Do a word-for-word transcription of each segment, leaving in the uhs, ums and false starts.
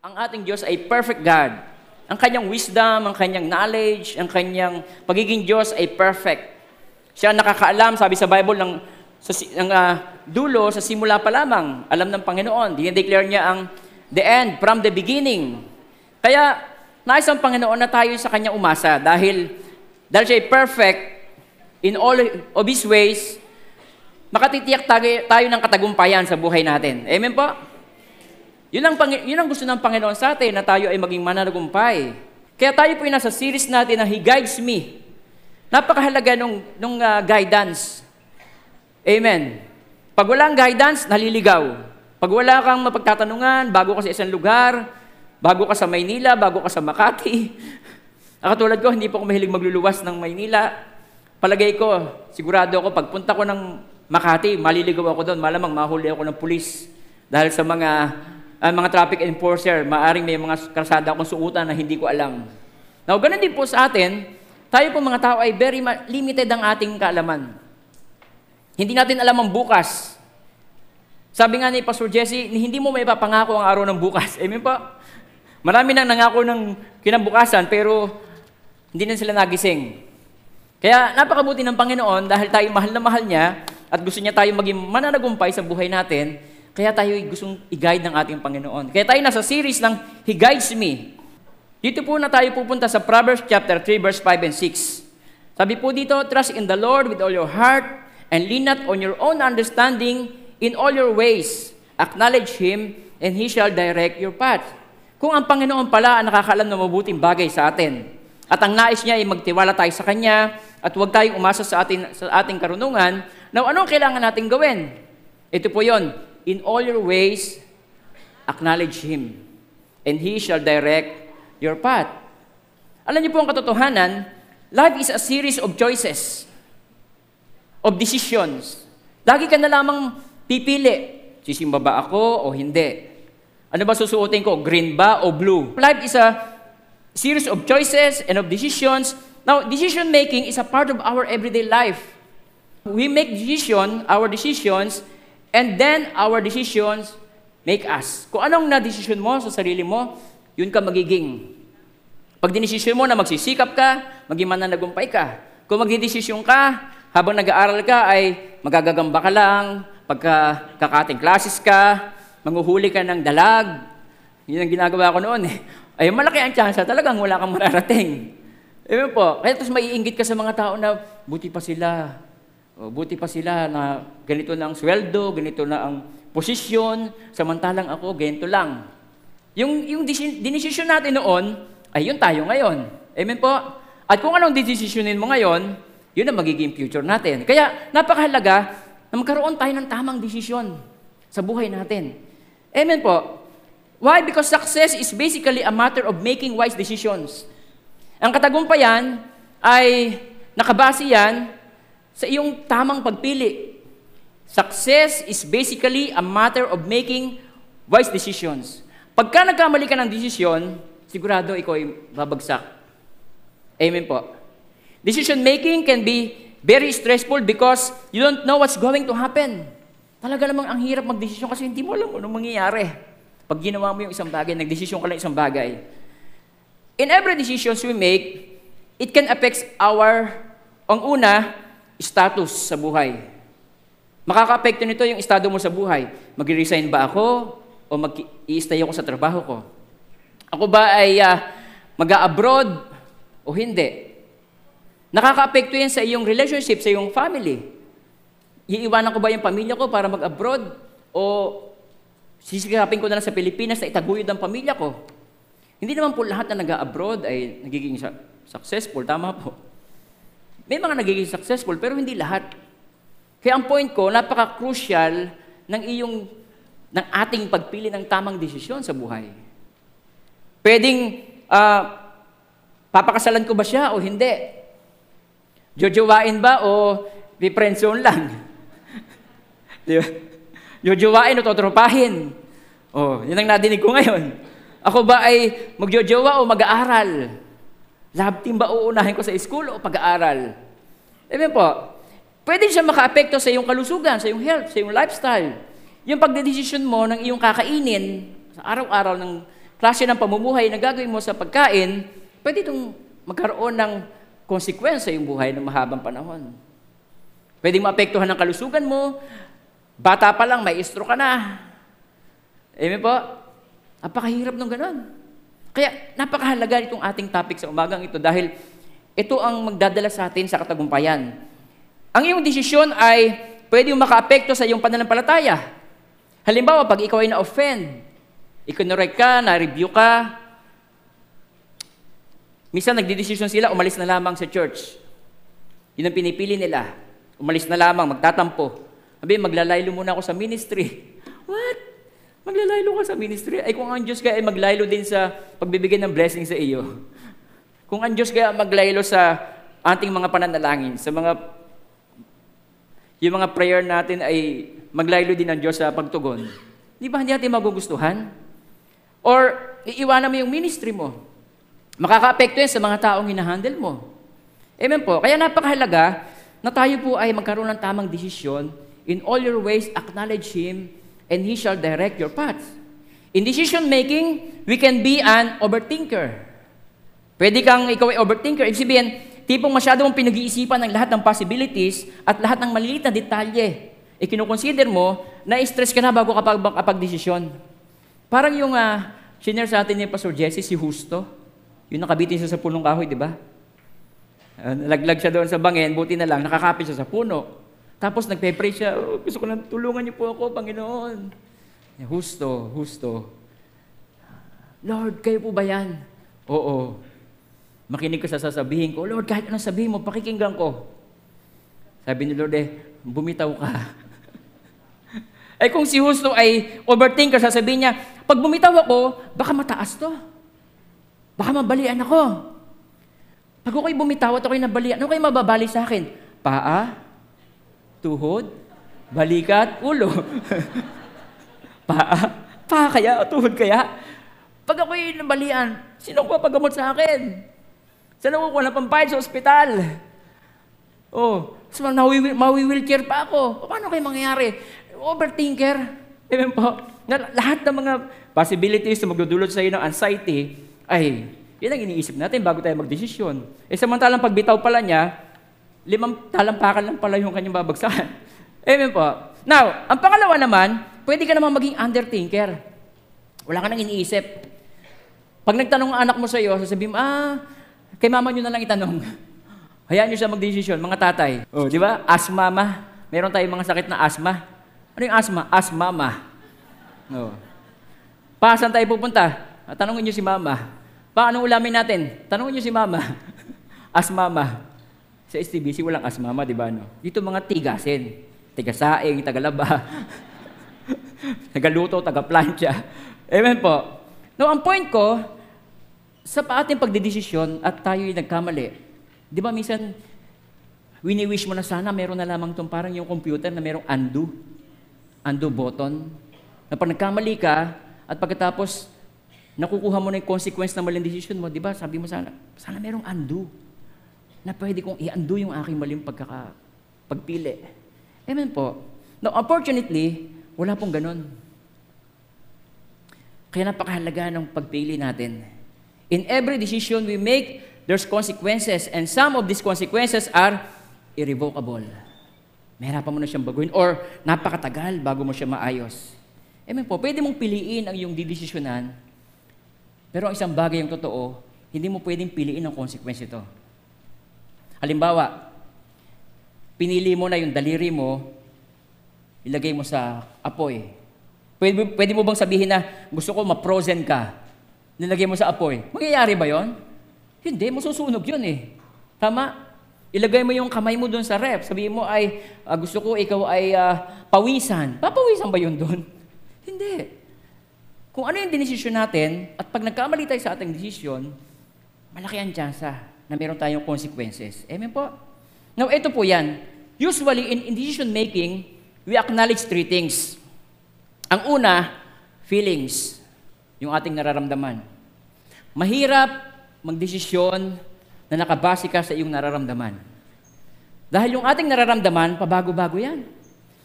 Ang ating Diyos ay perfect God. Ang kanyang wisdom, ang kanyang knowledge, ang kanyang pagiging Diyos ay perfect. Siya nakakaalam, sabi sa Bible, ng, sa, ng uh, dulo, sa simula pa lamang, alam ng Panginoon. Dinideclare niya ang the end from the beginning. Kaya, nais ang Panginoon na tayo sa kanya umasa dahil, dahil siya ay perfect in all of His ways, makatitiyak tayo ng katagumpayan sa buhay natin. Amen po? Yun ang, yun ang gusto ng Panginoon sa atin, na tayo ay maging mananagumpay. Kaya tayo po yung nasa series natin na He Guides Me. Napakahalaga nung, nung uh, guidance. Amen. Pag walang guidance, naliligaw. Pag wala kang mapagtatanungan, bago ka sa isang lugar, bago ka sa Maynila, bago ka sa Makati. Katulad ko, hindi po ako mahilig magluluwas ng Maynila. Palagay ko, sigurado ako, pagpunta ko ng Makati, maliligaw ako doon. Malamang mahuli ako ng pulis. Dahil sa mga... ang mga traffic enforcer, maaring may mga kalsada akong suutan na hindi ko alam. Now, ganun din po sa atin, tayo po mga tao ay very limited ang ating kaalaman. Hindi natin alam ang bukas. Sabi nga ni Pastor Jesse, hindi mo may papangako ang araw ng bukas. Amen po? Marami nang nangako ng kinabukasan, pero hindi na sila nagising. Kaya napakabuti ng Panginoon dahil tayo mahal na mahal niya at gusto niya tayo maging mananagumpay sa buhay natin, kaya tayo gustong i-guide ng ating Panginoon. Kaya tayo nasa series ng He Guides Me. Dito po na tayo pupunta sa Proverbs chapter three, verse five and six. Sabi po dito, trust in the Lord with all your heart and lean not on your own understanding in all your ways. Acknowledge Him and He shall direct your path. Kung ang Panginoon pala ang nakakaalam ng mabuting bagay sa atin at ang nais niya ay magtiwala tayo sa Kanya at huwag tayong umasa sa, atin, sa ating karunungan, now anong kailangan natin gawin? Ito po yon. In all your ways, acknowledge Him, and He shall direct your path. Alam niyo po ang katotohanan, life is a series of choices, of decisions. Lagi ka na lamang pipili, sisimba ba ako o hindi? Ano ba susuotin ko, green ba o blue? Life is a series of choices and of decisions. Now, decision making is a part of our everyday life. We make decision, our decisions, and then, our decisions make us. Kung anong na-decision mo sa sarili mo, yun ka magiging. Pag dinesisyon mo na magsisikap ka, maging mananagumpay ka. Kung magdidesisyon ka, habang nag-aaral ka ay magagagamba ka lang, pagkakating classes ka, manguhuli ka ng dalag. Yun ang ginagawa ko noon eh. Ay, malaki ang chance talagang wala kang mararating. Ayun po. Kaya tapos maiinggit ka sa mga tao na buti pa sila. O, buti pa sila na ganito na ang sweldo, ganito na ang posisyon, samantalang ako, ganito lang. Yung, yung dinesisyon natin noon, ay yun tayo ngayon. Amen po? At kung anong dinesisyonin mo ngayon, yun ang magiging future natin. Kaya napakahalaga na magkaroon tayo ng tamang desisyon sa buhay natin. Amen po? Why? Because success is basically a matter of making wise decisions. Ang katagumpayan ay nakabase yan sa iyong tamang pagpili. Success is basically a matter of making wise decisions. Pagka nagkamali ka ng desisyon, sigurado ikaw ay babagsak. Amen po. Decision making can be very stressful because you don't know what's going to happen. Talaga namang ang hirap magdesisyon kasi hindi mo alam anong mangyayari. Pag ginawa mo yung isang bagay, nagdesisyon ka lang isang bagay. In every decisions we make, it can affect our, ang una, status sa buhay. Makaka-apekto nito yung estado mo sa buhay. Mag-resign ba ako o mag-i-stay ako sa trabaho ko? Ako ba ay uh, mag-a-abroad o hindi? Nakaka-apekto yan sa iyong relationship, sa iyong family. Iiwanan ko ba yung pamilya ko para mag-abroad o sisikapin ko na lang sa Pilipinas na itaguyod ang pamilya ko? Hindi naman po lahat na nag-a-abroad ay nagiging successful. Tama po. May mga nagiging successful, pero hindi lahat. Kaya ang point ko, napaka-crucial ng iyong, ng ating pagpili ng tamang desisyon sa buhay. Pwedeng, uh, papakasalan ko ba siya o hindi? Jojowain ba o friendzone lang? Di ba? Jojowain o totropahin? Oh, yun ang nadinig ko ngayon. Ako ba ay magjojowa o mag-aaral? Love team ba uunahin ko sa school o pag-aaral? Amen po. Pwede siya maka-apekto sa iyong kalusugan, sa iyong health, sa iyong lifestyle. Yung pagdedesisyon mo ng iyong kakainin sa araw-araw ng klase ng pamumuhay na gagawin mo sa pagkain, pwede itong magkaroon ng konsekwensya yung buhay ng mahabang panahon. Pwede maapektuhan ng kalusugan mo, bata pa lang, may istro ka na. Amen po? Napakahirap nung ganun. Kaya napakahalaga itong ating topic sa umagang ito dahil ito ang magdadala sa atin sa katagumpayan. Ang iyong desisyon ay pwede makaapekto sa iyong pananampalataya. Halimbawa, pag ikaw ay na-offend, ikinorek ka, na-review ka. Minsan nagdidesisyon sila, umalis na lamang sa church. Yun ang pinipili nila. Umalis na lamang, magtatampo. Sabi, maglalaylo muna ako sa ministry. What? Maglalaylo ka sa ministry? Ay kung ang Diyos kaya ay maglaylo din sa pagbibigay ng blessing sa iyo. Kung ang Diyos kaya maglaylo sa ating mga pananalangin, sa mga, yung mga prayer natin ay maglaylo din ng Diyos sa pagtugon. Di ba hindi natin magugustuhan? Or iiwanan mo yung ministry mo. Makaka-apekto yan sa mga taong hinahandle mo. Amen po. Kaya napakahalaga na tayo po ay magkaroon ng tamang desisyon. In all your ways, acknowledge Him and He shall direct your paths. In decision making, we can be an overthinker. Pwede kang ikaw ay overthinker. Ibig sabihin, tipong masyado mong pinag-iisipan ng lahat ng possibilities at lahat ng maliliit na detalye. Ikinukonsider mo, na-stress ka na bago kapag kapag-desisyon. Parang yung uh, senior sa atin ni Pastor Jesse, si Justo, yung nakabitin siya sa punong kahoy, di ba? Uh, nalaglag siya doon sa bangin, buti na lang, nakakapit siya sa puno. Tapos nagpe-pray siya, oh, gusto ko lang, tulungan niyo po ako, Panginoon. Justo, Justo. Lord, kayo po ba yan? Oo. Makinig ka sa sasabihin ko, Lord, kahit anong sabihin mo, pakikinggan ko. Sabi ni Lord eh, bumitaw ka. Eh kung si Justo ay overthinker, sasabihin niya, pag bumitaw ako, baka mataas to. Baka mabalian ako. Pag ako'y bumitaw at ako'y nabalian, ano kayo mababali sa akin? Paa, tuhod, balikat, ulo. Paa, paa kaya, tuhod kaya. Pag ako'y nabalian, sino ko pagamot sa akin? Sino ko na pambayad sa ospital? Oh, so, mawi-wheelchair pa ako. Paano kayo mangyayari? Overthinker. Amen po. Lahat ng mga possibilities na magdudulot sa iyo ng anxiety, ay, yun ang iniisip natin bago tayo magdesisyon. E samantalang pagbitaw pala niya, limang talampakan lang pala yung kanyang babagsakan. Amen po. Now, ang pangalawa naman, pwede ka naman maging underthinker. Wala ka nang iniisip. Pag nagtanong ang anak mo sa iyo, sasabihin, ah, kay mama nyo na lang itanong. Hayaan nyo siya magdesisyon, mga tatay. Oh, di ba? Ask mama. Meron tayong mga sakit na asma. Ano yung asma? Ask mama. No. Paasan tayo pupunta? Tanungin niyo si mama. Paano ulamin natin? Tanungin niyo si mama. Ask mama. Sa S T B C, walang ask mama, di ba? No? Dito mga tigasin. Tigasaing, tagalaba. Tagaluto, tagaplancha. Amen po. Now, ang point ko, sa ating pagdidesisyon at tayo'y nagkamali, di ba minsan, wini-wish mo na sana, meron na lamang itong parang yung computer na merong undo. Undo button, na pag nagkamali ka, at pagkatapos, nakukuha mo na yung consequence ng maling decision mo, di ba? Sabi mo sana, sana merong undo, na pwede kong i-undo yung aking maling pagkaka, pagpili. Amen po. Now, unfortunately, wala pong ganun. Kaya napakahalaga ng pagpili natin. In every decision we make, there's consequences, and some of these consequences are irrevocable. Mahirapan mo na siyang baguhin or napakatagal bago mo siya maayos. Amen po, pwede mong piliin ang iyong didesisyonan, pero ang isang bagay yung totoo, hindi mo pwedeng piliin ang consequence ito. Halimbawa, pinili mo na yung daliri mo, ilagay mo sa apoy. Pwede, pwede mo bang sabihin na, gusto ko ma-frozen ka, nilagay mo sa apoy? Mangyayari ba yon? Hindi, masusunog yun eh. Tama? Ilagay mo yung kamay mo doon sa ref. Sabihin mo ay, uh, gusto ko ikaw ay uh, pawisan. Papawisan ba yun doon? Hindi. Kung ano yung dinesisyon natin, at pag nagkamali tayo sa ating desisyon, malaki ang tsansa na meron tayong consequences. Amen po? Now, ito po yan. Usually, in, in decision making, we acknowledge three things. Ang una, feelings. Yung ating nararamdaman. Mahirap magdesisyon na nakabase ka sa iyong nararamdaman. Dahil yung ating nararamdaman, pabago-bago yan.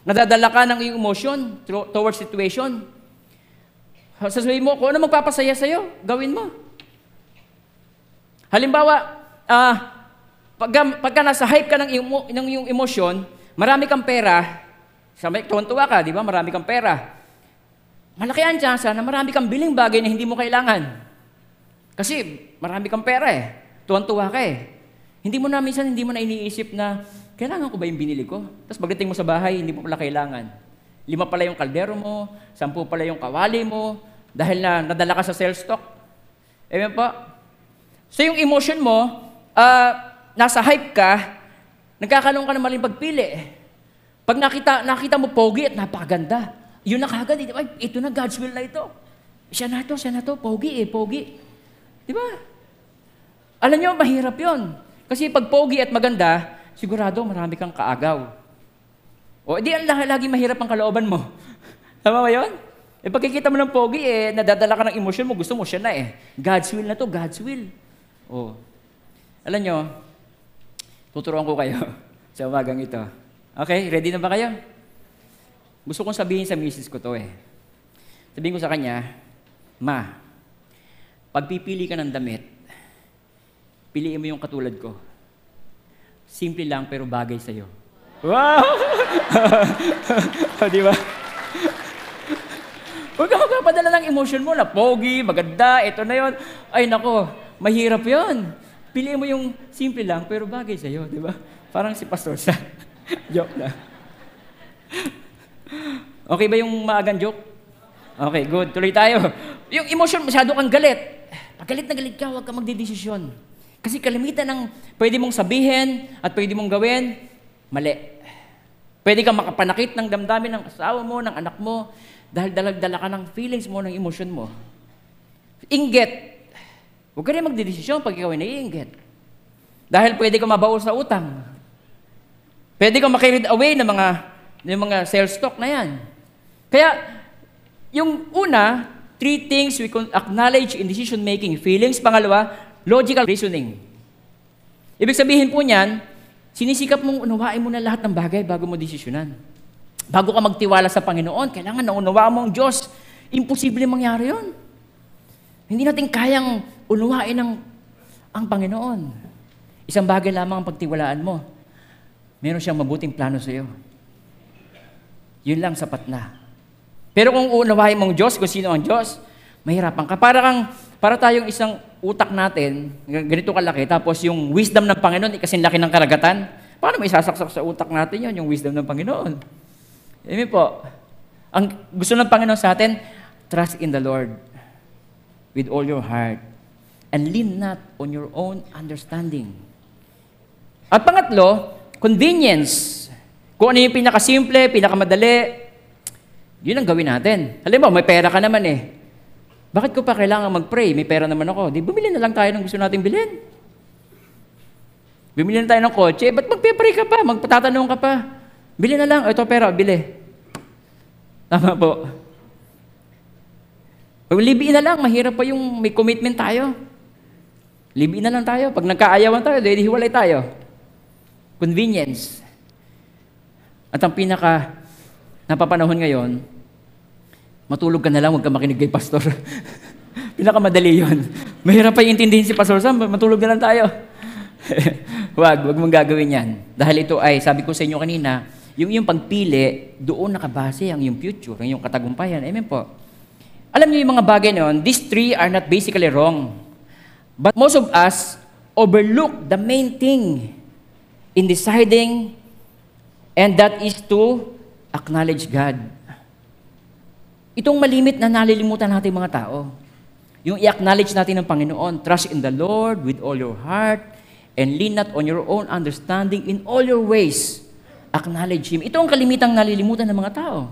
Nadadala ka ng iyong emotion towards situation. Sasabihin mo, kung ano magpapasaya sa'yo, gawin mo. Halimbawa, uh, pagka, pagka nasa hype ka ng imo, ng iyong emosyon, marami kang pera, tuwan-tuwa ka, di ba? Marami kang pera. Malaki ang chance na marami kang biling bagay na hindi mo kailangan. Kasi marami kang pera eh. Tuwan-tuwa ka eh. Hindi mo na minsan, hindi mo na iniisip na, kailangan ko ba yung binili ko? Tapos pagdating mo sa bahay, hindi mo pala kailangan. Lima pala yung kaldero mo, sampu pala yung kawali mo, dahil na nadala ka sa sales stock. Amen po? So yung emotion mo, uh, nasa hype ka, nagkakaroon ka ng maling pagpili. Pag nakita, nakita mo pogi at napakaganda, yun na kagad, ay, ito na, God's will na ito. Siya na ito, siya na ito, pogi eh, pogi. Di ba? Alam nyo, mahirap yun. Kasi pag pogi at maganda, sigurado marami kang kaagaw. O, di ang lagi mahirap ang kalooban mo. Tama ba yun? E pagkikita mo ng pogi, eh, nadadala ka ng emosyon mo, gusto mo siya na eh. God's will na to, God's will. O, alam nyo, tuturuan ko kayo sa umagang ito. Okay, ready na ba kayo? Gusto kong sabihin sa misis ko to eh. Sabihin ko sa kanya, Ma, pagpipili ka ng damit, piliin mo yung katulad ko. Simple lang pero bagay sa'yo. Wow! Di ba? Huwag ka magpapadala ng emotion mo na pogi, maganda, ito na yon. Ay nako, mahirap yon. Piliin mo yung simple lang pero bagay sa'yo, di ba? Parang si Pastor Sam. Joke na. Okay ba yung maagang joke? Okay, good. Tuloy tayo. Yung emotion, masyado kang galit. Pag galit na galit ka, huwag ka magdedesisyon. Kasi kalimitan ng pwede mong sabihin at pwede mong gawin, mali. Pwede kang makapanakit ng damdamin ng asawa mo, ng anak mo, dahil dalag-dala ka ng feelings mo, ng emotion mo. Inggit. Huwag ka rin magdedesisyon pag ikaw ay naiinggit. Dahil pwede kang mabawas sa utang. Pwede kang makarid away ng mga, ng mga sales stock na yan. Kaya, yung una, three things we can acknowledge in decision-making. Feelings. Pangalawa, logical reasoning. Ibig sabihin po niyan, sinisikap mong unawain mo na lahat ng bagay bago mo desisyonan. Bago ka magtiwala sa Panginoon, kailangan na unawain mo ang Diyos. Imposible mangyari yun. Hindi natin kayang unawain ang, ang Panginoon. Isang bagay lamang ang pagtiwalaan mo. Meron siyang mabuting plano sa iyo. Yun lang, sapat na. Pero kung unawain mo ang Diyos, kung sino ang Diyos, mahirapan ka. Para kang, para tayong isang utak natin, ganito kalaki, tapos yung wisdom ng Panginoon, kasi laki ng karagatan, paano may sasaksak sa utak natin yun, yung wisdom ng Panginoon? Amen po. Ang gusto ng Panginoon sa atin, trust in the Lord with all your heart and lean not on your own understanding. At pangatlo, convenience. Kung ano yung pinakasimple, pinakamadali, yun ang gawin natin. Halimbawa, may pera ka naman eh. Bakit ko pa kailangan mag-pray? May pera naman ako. Di, bumili na lang tayo ng gusto nating bilhin. Bumili na tayo ng kotse. Ba't magpe-pray ka pa? Magpatatanong ka pa? Bili na lang. Ito pera, bili. Tama po. Pag libiin na lang, mahirap pa yung may commitment tayo. Libiin na lang tayo. Pag nagkaayawan tayo, dahil hiwalay tayo. Convenience. At ang pinaka napapanahon ngayon, matulog ka na lang, huwag ka makinig kay Pastor. Pinakamadali yun. Mahirap pa iintindihin si Pastor Sam, matulog na lang tayo. Huwag, huwag mong gagawin yan. Dahil ito ay, sabi ko sa inyo kanina, yung iyong pagpili, doon nakabase ang iyong future, ang iyong katagumpayan. Amen po. Alam niyo yung mga bagay na yun, these three are not basically wrong. But most of us overlook the main thing in deciding, and that is to acknowledge God. Itong malimit na nalilimutan natin mga tao. Yung i-acknowledge natin ng Panginoon, trust in the Lord with all your heart and lean not on your own understanding in all your ways. Acknowledge Him. Ito ang kalimitang nalilimutan ng mga tao.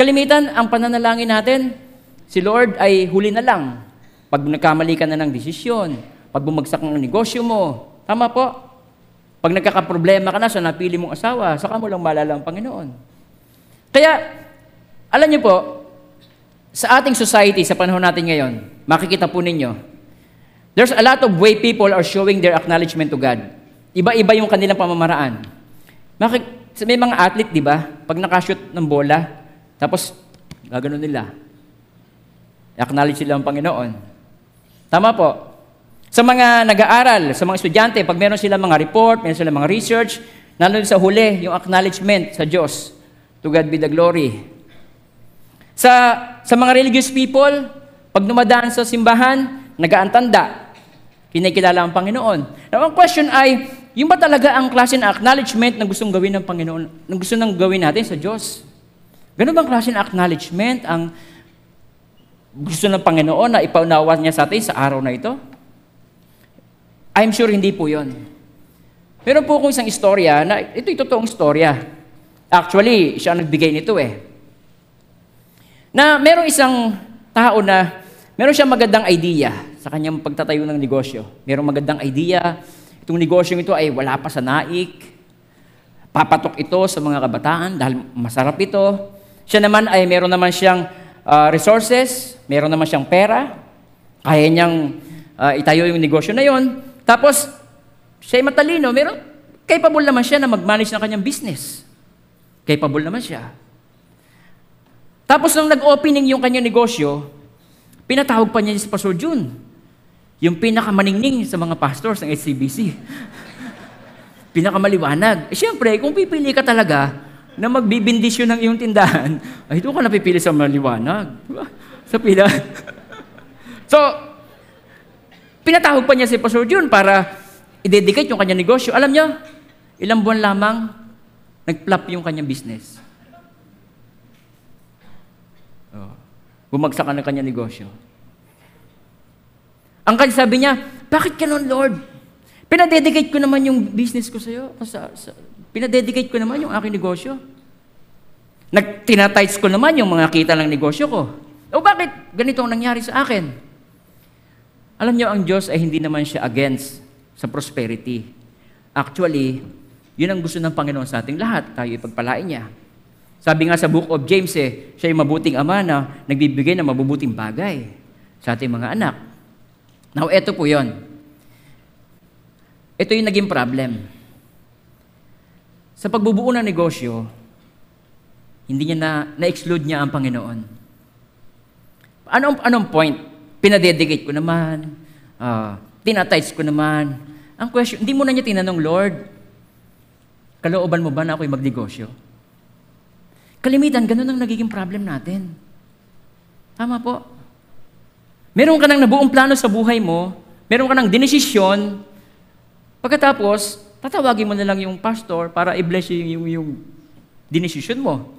Kalimitan, ang pananalangin natin, si Lord ay huli na lang. Pag nagkamali ka na ng desisyon, pag bumagsak ng negosyo mo, tama po. Pag nagkakaproblema ka na sa napili mong asawa, saka mo lang malala ang Panginoon. Kaya, alam niyo po, sa ating society, sa panahon natin ngayon, makikita po ninyo, there's a lot of way people are showing their acknowledgement to God. Iba-iba yung kanilang pamamaraan. May mga athlete, di ba? Pag nakashoot ng bola, tapos gagano nila. Acknowledge sila ang Panginoon. Tama po. Sa mga nag-aaral, sa mga estudyante, pag meron silang mga report, meron silang mga research, nandun sa huli, yung acknowledgement sa Diyos. To God be the glory. Sa, sa mga religious people, pag dumadaan sa simbahan, nagaantanda. Kinikilala ang Panginoon. Now, ang question ay, yung ba talaga ang klase ng acknowledgement na gustong gawin ng Panginoon, na gusto nang gawin natin sa Diyos? Ganun bang klase ng acknowledgement ang gusto ng Panginoon na ipaunawa niya sa atin sa araw na ito? I'm sure hindi po yun. Meron po kong isang istorya na ito ay totoong istorya. Actually, siya ang nagbigay nito eh. Na merong isang tao na meron siyang magandang idea sa kanyang pagtatayo ng negosyo. Merong magandang idea. Itong negosyo ito ay wala pa sa naik. Papatok ito sa mga kabataan dahil masarap ito. Siya naman ay meron naman siyang Uh, resources, meron naman siyang pera, kaya niyang uh, itayo yung negosyo na yon. Tapos, siya ay matalino, meron, capable naman siya na mag-manage ng kanyang business. Capable naman siya. Tapos, nung nag-opening yung kanyang negosyo, pinatawag pa niya si Pastor June, yung pinakamaningning sa mga pastors ng H C B C. Pinakamaliwanag. Eh, siyempre, kung pipili ka talaga, na magbibindisyon ng iyong tindahan, ay doon ka napipili sa maliwanag. Sa pila. So, pinatawag pa niya si Pastor June para i-dedicate yung kanyang negosyo. Alam niyo, ilang buwan lamang, nag-flop yung kanyang business. Bumagsak ang kanyang negosyo. Ang kanya sabi niya, bakit ganun, Lord? Pinadedicate ko naman yung business ko sa'yo. Sa, sa, Pinadedicate ko naman yung aking negosyo. Nagtinatides ko naman yung mga kita ng negosyo ko. O bakit ganito ang nangyari sa akin? Alam niyo, ang Diyos ay hindi naman siya against sa prosperity. Actually, yun ang gusto ng Panginoon sa ating lahat. Tayo ipagpalain niya. Sabi nga sa Book of James, eh, siya yung mabuting ama na nagbibigay ng mabubuting bagay sa ating mga anak. Now, eto po yun. Ito yung naging problem. Sa pagbubuo ng negosyo, hindi niya na, na-exclude niya ang Panginoon. Anong, anong point? Pinadedicate ko naman, uh, tinatides ko naman. Ang question, hindi mo na niya tinanong, Lord, kalooban mo ba na ako'y magnegosyo? Kalimitan, ganun ang nagiging problem natin. Tama po. Meron ka ng nabuong plano sa buhay mo, meron ka ng dinesisyon, pagkatapos, tatawagin mo na lang yung pastor para i-bless yung, yung, yung dinesisyon mo.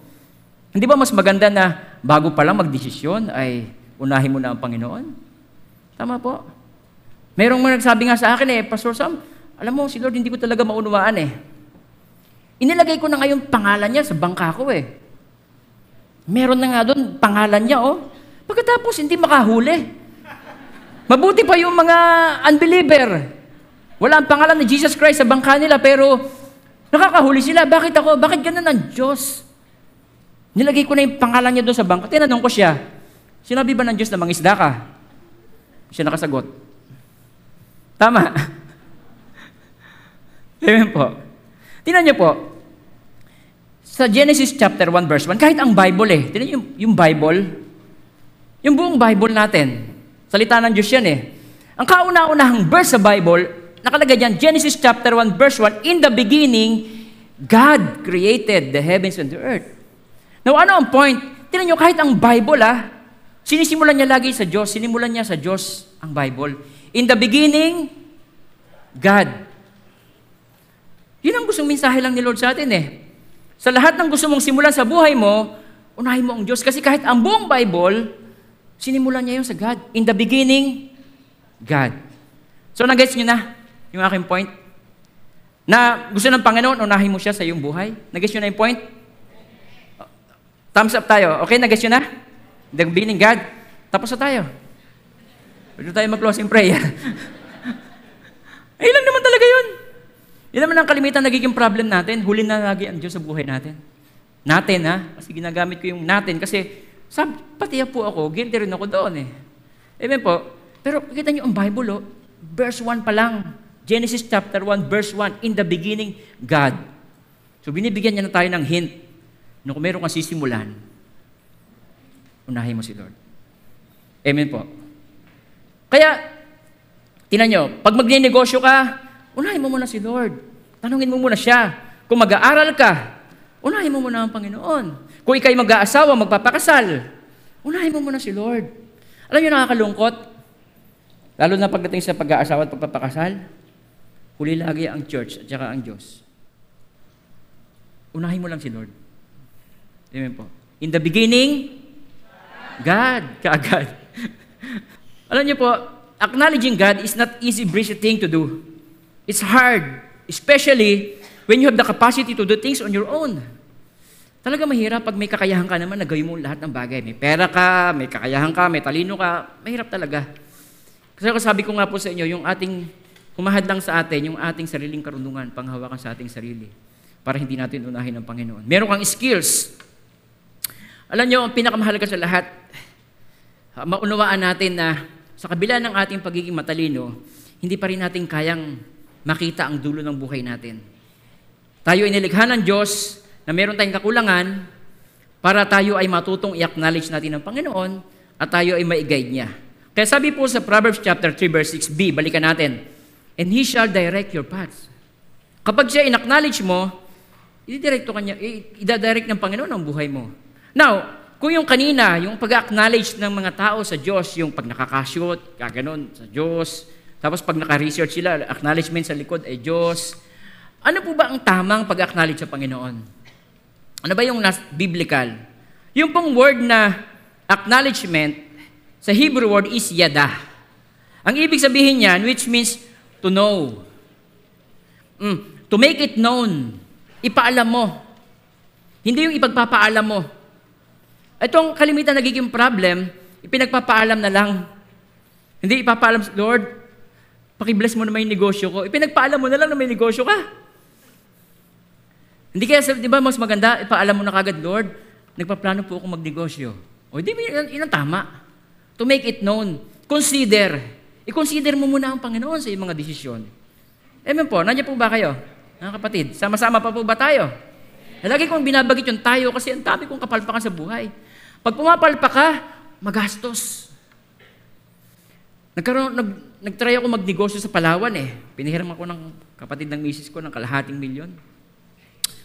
Hindi ba mas maganda na bago pa lang magdesisyon ay unahin mo na ang Panginoon? Tama po. Merong mga nagsabi nga sa akin eh, Pastor Sam, alam mo, si Lord hindi ko talaga maunawaan eh. Inilagay ko na ngayon pangalan niya sa bangka ko eh. Meron na nga doon pangalan niya oh. Pagkatapos hindi makahuli. Mabuti pa yung mga unbeliever. Wala ang pangalan ni Jesus Christ sa bangka nila, pero nakakahuli sila. Bakit ako? Bakit ganun ang Diyos? Nilagay ko na yung pangalan niya doon sa bangka. Tinanong ko siya, sinabi ba ng Diyos na mangisda ka? Siya nakasagot. Tama. Amen po. Tingnan niyo po, sa Genesis chapter one verse one, kahit ang Bible eh, tingnan niyo yung, yung Bible, yung buong Bible natin, salita ng Diyos yan eh. Ang kauna-unahang verse sa Bible, nakalagay diyan, Genesis chapter one, verse one, in the beginning, God created the heavens and the earth. Now, ano ang point? Tingnan nyo, kahit ang Bible, ah, sinisimulan niya lagi sa Diyos, sinimulan niya sa Diyos ang Bible. In the beginning, God. Yun ang gustong mensahe lang ni Lord sa atin eh. Sa lahat ng gusto mong simulan sa buhay mo, unahin mo ang Diyos. Kasi kahit ang buong Bible, sinimulan niya yun sa God. In the beginning, God. So, nag-gets nyo na yung aking point? Na gusto ng Panginoon, unahin mo siya sa iyong buhay? Nag-gets nyo na yung point? Thumbs up tayo. Okay, nag-gets nyo na? The beginning, God. Tapos na tayo. Pwede tayo mag-closing prayer. Ay, lang naman talaga yun. Yun naman ang kalimitan nagiging problem natin. Huli na lagi ang Diyos sa buhay natin. Natin, ha? Kasi ginagamit ko yung natin. Kasi, sab- pati po ako, guilty rin ako doon eh. Amen po. Pero kita nyo ang Bible, oh, verse one pa lang. Genesis chapter one, verse one, in the beginning, God. So binibigyan niya na tayo ng hint na kung meron kang sisimulan, unahin mo si Lord. Amen po. Kaya, tingnan nyo, pag magninegosyo ka, unahin mo muna si Lord. Tanungin mo muna siya. Kung mag-aaral ka, unahin mo muna ang Panginoon. Kung ikay mag-aasawa, magpapakasal, unahin mo muna si Lord. Alam nyo, nakakalungkot, lalo na pagdating sa pag-aasawa at pagpapakasal, huli lagi ang church at saka ang Diyos. Unahin mo lang si Lord. Amen po. In the beginning, God, kaagad. Alam niyo po, acknowledging God is not easy, breezy thing to do. It's hard, especially when you have the capacity to do things on your own. Talaga mahirap pag may kakayahan ka naman, nagawin mo lahat ng bagay. May pera ka, may kakayahan ka, may talino ka, mahirap talaga. Kasi ako sabi ko nga po sa inyo, yung ating, humahad lang sa atin, yung ating sariling karunungan, panghawakan sa ating sarili, para hindi natin unahin ang Panginoon. Meron kang skills. Alam nyo, ang pinakamahalaga sa lahat, maunawaan natin na sa kabila ng ating pagiging matalino, hindi pa rin natin kayang makita ang dulo ng buhay natin. Tayo ay nilikha ng Diyos na meron tayong kakulangan para tayo ay matutong i-acknowledge natin ang Panginoon at tayo ay mai-guide niya. Kaya sabi po sa Proverbs chapter three verse six b, balikan natin, and He shall direct your paths. Kapag siya in-acknowledge mo, I-direct kanya, i-direct ng Panginoon ang buhay mo. Now, kung yung kanina, yung pag-acknowledge ng mga tao sa Diyos, yung pag nakakashoot, kaganon sa Diyos, tapos pag naka-research sila, acknowledgement sa likod ay Diyos. Ano po ba ang tamang pag-acknowledge sa Panginoon? Ano ba yung nas- biblical? Yung pong word na acknowledgement, sa Hebrew word is yada. Ang ibig sabihin niyan, which means to know. Mm, to make it known. Ipaalam mo. Hindi yung ipagpapaalam mo. Itong kalimitan nagiging problem, ipinagpapaalam na lang. Hindi ipapaalam, Lord, pakibless mo na may negosyo ko. Ipinagpaalam mo na lang na may negosyo ka. Hindi kaya, di ba, mas maganda, ipaalam mo na kagad, Lord, nagpaplano po ako magnegosyo. O, di ba, yun ang tama. To make it known. Consider. I-consider mo muna ang Panginoon sa iyong mga desisyon. Amen po, nandiyan po ba kayo? Mga kapatid, sama-sama pa po ba tayo? Lagi kong binabagit yung tayo kasi ang dami kong kapalpakan sa buhay. Pag pumapalpa ka, magastos. Nagkaroon, nag, nag-try ako magnegosyo sa Palawan eh. Pinahiram ako ng kapatid ng misis ko ng kalahating milyon.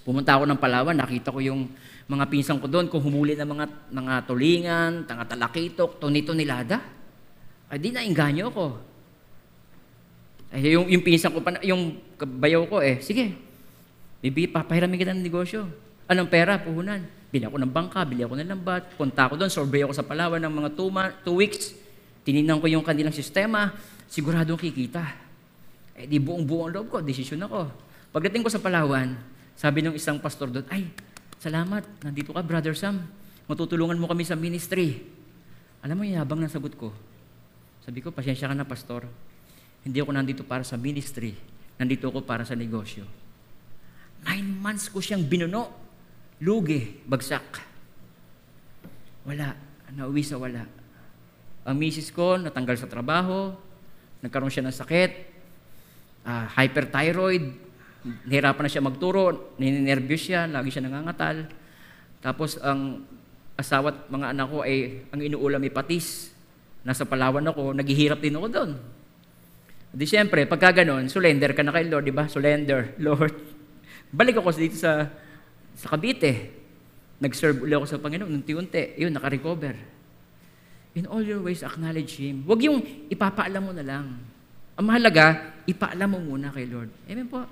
Pumunta ako ng Palawan, nakita ko yung mga pinsang ko doon, kung humuli ng mga, mga tulingan, tanga-talakitok, tunito-nilada. Ay di na, inganyo ako. Ay, yung, yung pinsan ko, yung bayaw ko eh, sige, baby, papahiramin kita ng negosyo. Anong pera? Puhunan. Bili ako ng bangka, bili ako ng lambat, punta ako doon, survey ako sa Palawan ng mga two, ma- two weeks, tinignan ko yung kanilang sistema, siguradong kikita. Eh di buong-buo ang loob ko, desisyon ako. Pagdating ko sa Palawan, sabi ng isang pastor doon, ay, salamat, nandito ka, Brother Sam, matutulungan mo kami sa ministry. Alam mo, yabang ng sagot ko. Sabi ko, pasensya ka na, pastor. Hindi ako nandito para sa ministry. Nandito ako para sa negosyo. Nine months ko siyang binuno. Lugi, bagsak. Wala. Nauwi sa wala. Ang misis ko, natanggal sa trabaho. Nagkaroon siya ng sakit. Uh, hyperthyroid. Nahirapan na siya magturo. Nininervyos siya. Lagi siya nangangatal. Tapos ang asawa at mga anak ko ay ang inuulam ay patis. Nasa Palawan ako. Naghihirap din ako doon. Di siyempre, pagka ganun, surrender ka na kay Lord, di ba? Surrender, Lord. Balik ako dito sa, sa Cavite. Nag-serve ulit ako sa Panginoon, unti-unti. Yun, naka-recover. In all your ways, acknowledge Him. Huwag yung ipapaalam mo na lang. Ang mahalaga, ipaalam mo muna kay Lord. Amen po.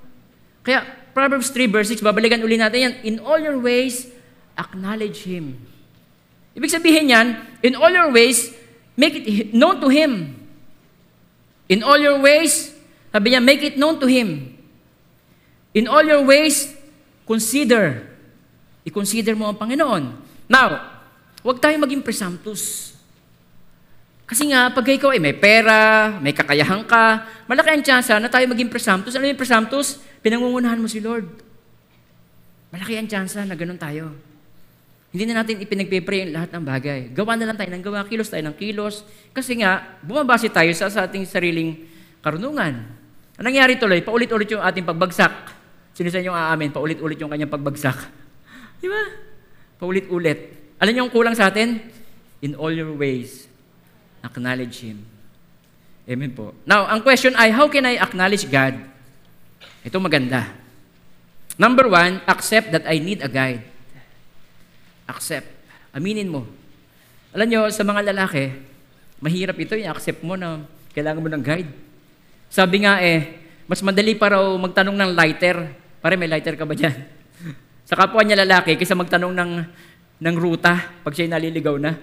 Kaya, Proverbs three, verse six, babalikan uli natin yan. In all your ways, acknowledge Him. Ibig sabihin yan, in all your ways, make it known to Him. In all your ways, sabi niya, make it known to Him. In all your ways, consider. I-consider mo ang Panginoon. Now, huwag tayong maging presumptuous. Kasi nga, pag ikaw ay may pera, may kakayahan ka, malaki ang tsansa na tayo maging presumptuous. Ano yung presumptuous? Pinangungunahan mo si Lord. Malaki ang tsansa na ganun tayo. Hindi na natin ipinagpe-pray lahat ng bagay. Gawa na lang tayo ng gawa, kilos tayo ng kilos. Kasi nga, bumabase tayo sa, sa ating sariling karunungan. Ang nangyari tuloy, paulit-ulit yung ating pagbagsak. Sino sa inyong aamin, paulit-ulit yung kanyang pagbagsak? Di ba? Paulit-ulit. Alam niyo yung kulang sa atin? In all your ways, Acknowledge Him. Amen po. Now, ang question ay, how can I acknowledge God? Ito maganda. Number one, accept that I need a guide. Accept. Aminin mo. Alam nyo, sa mga lalaki, mahirap ito, i-accept mo na kailangan mo ng guide. Sabi nga eh, mas madali pa raw magtanong ng lighter. Pare, may lighter ka ba dyan? Sa kapwa niya lalaki, kaysa magtanong ng, ng ruta pag siya'y naliligaw na.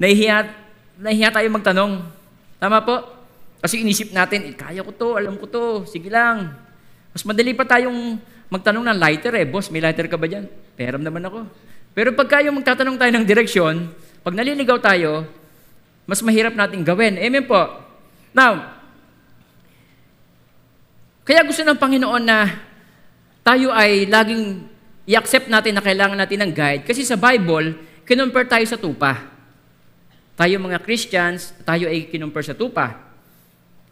Nahihiya, nahihiya tayo magtanong. Tama po? Kasi inisip natin, eh, kaya ko to, alam ko to, sige lang. Mas madali pa tayong magtanong ng lighter eh. Boss, may lighter ka ba dyan? Peram naman ako. Pero pagka yung magtatanong tayo ng direksyon, pag naliligaw tayo, mas mahirap nating gawin. Amen po. Now, kaya gusto ng Panginoon na tayo ay laging i-accept natin na kailangan natin ng guide. Kasi sa Bible, kinumpare tayo sa tupa. Tayo mga Christians, tayo ay kinumpare sa tupa.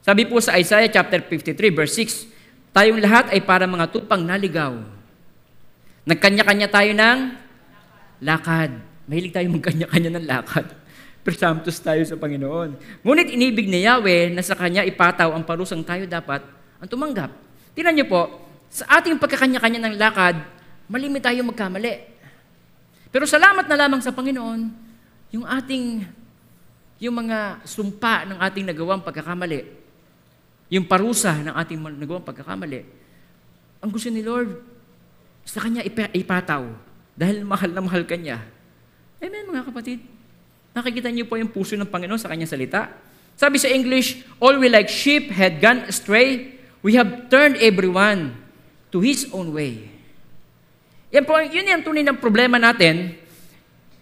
Sabi po sa Isaiah chapter fifty-three, verse six, tayong lahat ay para mga tupang naligaw. Nagkanya-kanya tayo ng lakad. Mahilig tayo magkanya-kanya ng lakad. Presumptuous tayo sa Panginoon. Ngunit inibig ni Yahweh na sa Kanya ipataw ang parusang tayo dapat ang tumanggap. Tingnan niyo po, sa ating pagkakanya-kanya ng lakad, malimit tayo magkamali. Pero salamat na lamang sa Panginoon, yung ating, yung mga sumpa ng ating nagawang pagkakamali, yung parusa ng ating nagawang pagkakamali, ang gusto ni Lord, sa Kanya ipataw. Dahil mahal na mahal ka niya. Amen, mga kapatid. Nakikita niyo po yung puso ng Panginoon sa kanyang salita. Sabi sa English, all we like sheep had gone astray. We have turned everyone to his own way. Yan po, yun yung tunay ng problema natin.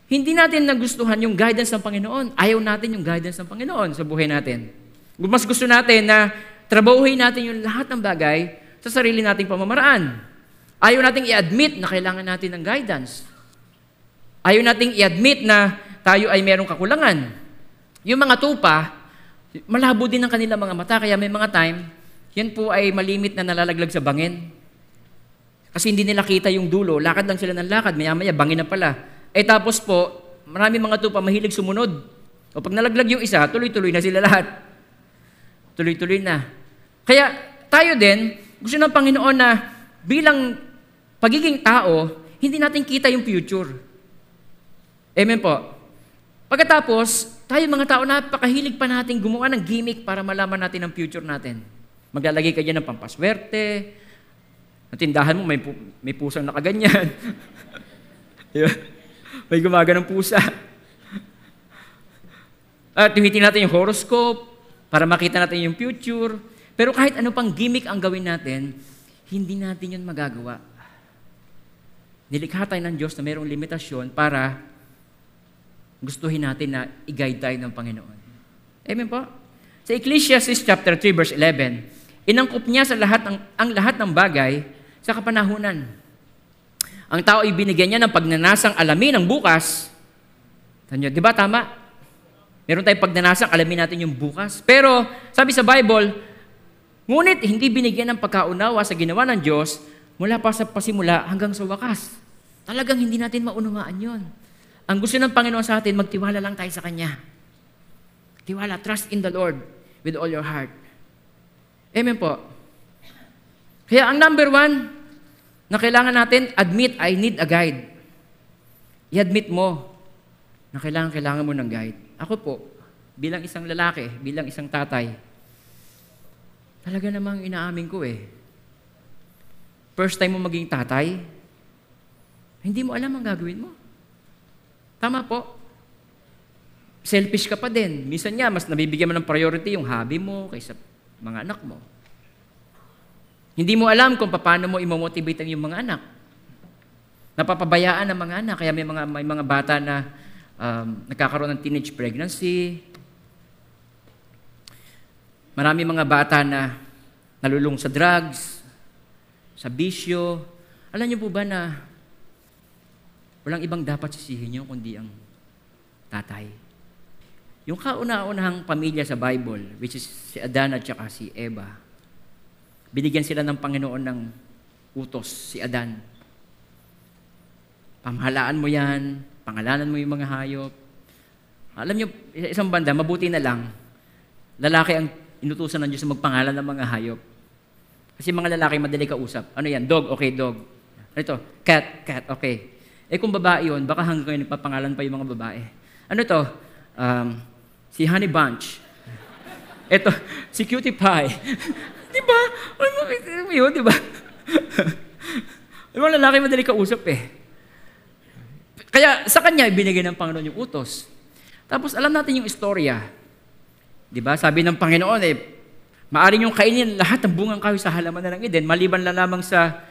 Hindi natin nagustuhan yung guidance ng Panginoon. Ayaw natin yung guidance ng Panginoon sa buhay natin. Mas gusto natin na trabahuhin natin yung lahat ng bagay sa sarili nating pamamaraan. Ayaw nating i-admit na kailangan natin ng guidance. Ayaw nating i-admit na tayo ay merong kakulangan. Yung mga tupa, malabo din ang kanilang mga mata, kaya may mga time, yan po ay malimit na nalalaglag sa bangin. Kasi hindi nila kita yung dulo, lakad lang sila ng lakad, maya-maya, bangin na pala. Eh tapos po, marami mga tupa mahilig sumunod. O pag nalaglag yung isa, tuloy-tuloy na sila lahat. Tuloy-tuloy na. Kaya tayo din, gusto ng Panginoon na bilang pagiging tao, hindi natin kita yung future. Amen po. Pagkatapos, tayo mga tao, napakahilig pa natin gumawa ng gimmick para malaman natin ang future natin. Maglalagay ka dyan ng pampaswerte, ang tindahan mo, may, pu- may pusang nakaganyan. May gumaga ng pusa. At tumitingin natin yung horoscope para makita natin yung future. Pero kahit ano pang gimmick ang gawin natin, hindi natin yun magagawa. Nilikha tayo ng Diyos na mayroong limitasyon para gustuhin natin na i-guide tayo ng Panginoon. Amen po? Sa Ecclesiastes chapter three, verse eleven, inangkop niya sa lahat ang, ang lahat ng bagay sa kapanahunan. Ang tao ay binigyan niya ng pagnanasang alamin ng bukas. Di ba tama? Meron tayong pagnanasang alamin natin yung bukas. Pero sabi sa Bible, ngunit hindi binigyan ng pagkaunawa sa ginawa ng Diyos mula pa sa pasimula hanggang sa wakas. Talagang hindi natin maunawaan yun. Ang gusto ng Panginoon sa atin, magtiwala lang tayo sa Kanya. Tiwala, trust in the Lord with all your heart. Amen po. Kaya ang number one na kailangan natin, admit I need a guide. I-admit mo na kailangan, kailangan mo ng guide. Ako po, bilang isang lalaki, bilang isang tatay, talaga namang inaamin ko eh. First time mo maging tatay, hindi mo alam ang gagawin mo. Tama po. Selfish ka pa din. Minsan niya, mas nabibigyan mo ng priority yung hobby mo kaysa mga anak mo. Hindi mo alam kung paano mo imomotivate ang iyong mga anak. Napapabayaan ang mga anak. Kaya may mga, may mga bata na um, nakakaroon ng teenage pregnancy. Marami mga bata na nalulung sa drugs, sa bisyo. Alam niyo po ba na walang ibang dapat sisihin niyo kundi ang tatay? Yung kauna-unahang pamilya sa Bible, which is si Adan at saka si Eva, binigyan sila ng Panginoon ng utos, si Adan. Pamahalaan mo yan, pangalanan mo yung mga hayop, Alam niyo, isang banda, mabuti na lang, lalaki ang inutusan ng Diyos na magpangalan ng mga hayop. Kasi mga lalaki, madali kausap. Ano yan? Dog, okay, dog. Ito, cat, cat, okay. Eh kung babae yun, baka hanggang ngayon nagpapangalan pa yung mga babae. Ano to? Um, si Honey Bunch. Ito, si Cutie Pie. Diba? Ano yun, diba? Yung mga lalaki, madali kausap eh. Kaya sa kanya, ibinigay ng Panginoon yung utos. Tapos alam natin yung istorya. Diba? Sabi ng Panginoon eh, maaari niyong kainin lahat ng bungang kahoy sa halaman na ng Eden, maliban na lamang sa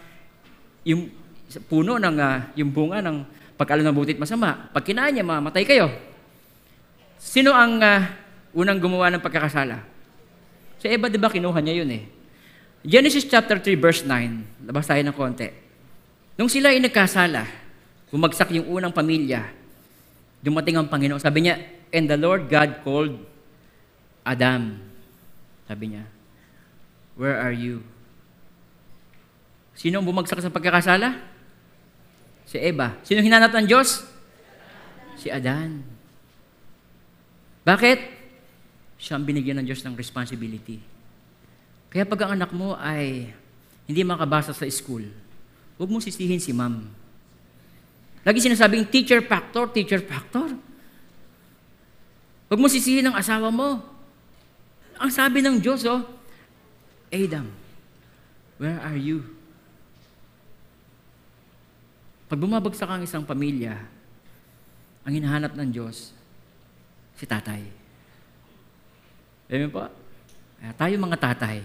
yung sa puno ng uh, yung bunga ng pag-alam ng buti't masama. Pag kinain niya, mamatay kayo. Sino ang uh, unang gumawa ng pagkakasala? Si Eva, diba kinuha niya yun eh. Genesis chapter three verse nine, labas tayo ng konti. Nung sila ay nagkasala, bumagsak yung unang pamilya, dumating ang Panginoon. Sabi niya, and the Lord God called Adam. Sabi niya, where are you? Sino ang bumagsak sa pagkakasala? Si Eva. Sino hinanap ng Diyos? Si Adan. Bakit? Siya ang binigyan ng Diyos ng responsibility. Kaya pag ang anak mo ay hindi makabasa sa school, huwag mo sisihin si ma'am. Lagi sinasabing teacher factor, teacher factor. Huwag mo sisihin ang asawa mo. Ang sabi ng Diyos, oh, Adam, where are you? Pag bumabagsak ang isang pamilya, ang hinahanap ng Diyos, si tatay. Amen po? Kaya tayo mga tatay,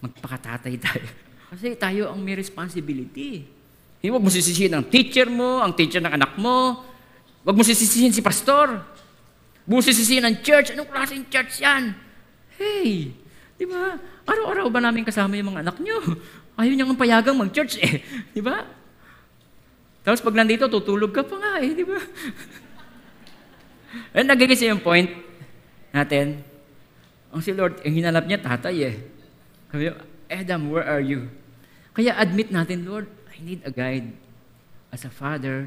magpakatatay tayo. Kasi tayo ang may responsibility. Hindi, huwag mo sisisihin ang teacher mo, ang teacher ng anak mo. Huwag mo sisisihin si pastor. Huwag mo sisisihin ang church. Anong klaseng church yan? Hey, di ba? Araw-araw ba namin kasama yung mga anak nyo? Ayaw niya ng payagang mag-church eh. Di ba? Tapos pag nandito, tutulog ka pa nga eh. Di ba? And nagigisa yung point natin. Ang si Lord, ang hinalap niya, tatay eh. Sabi, Adam, where are you? Kaya admit natin, Lord, I need a guide. As a father,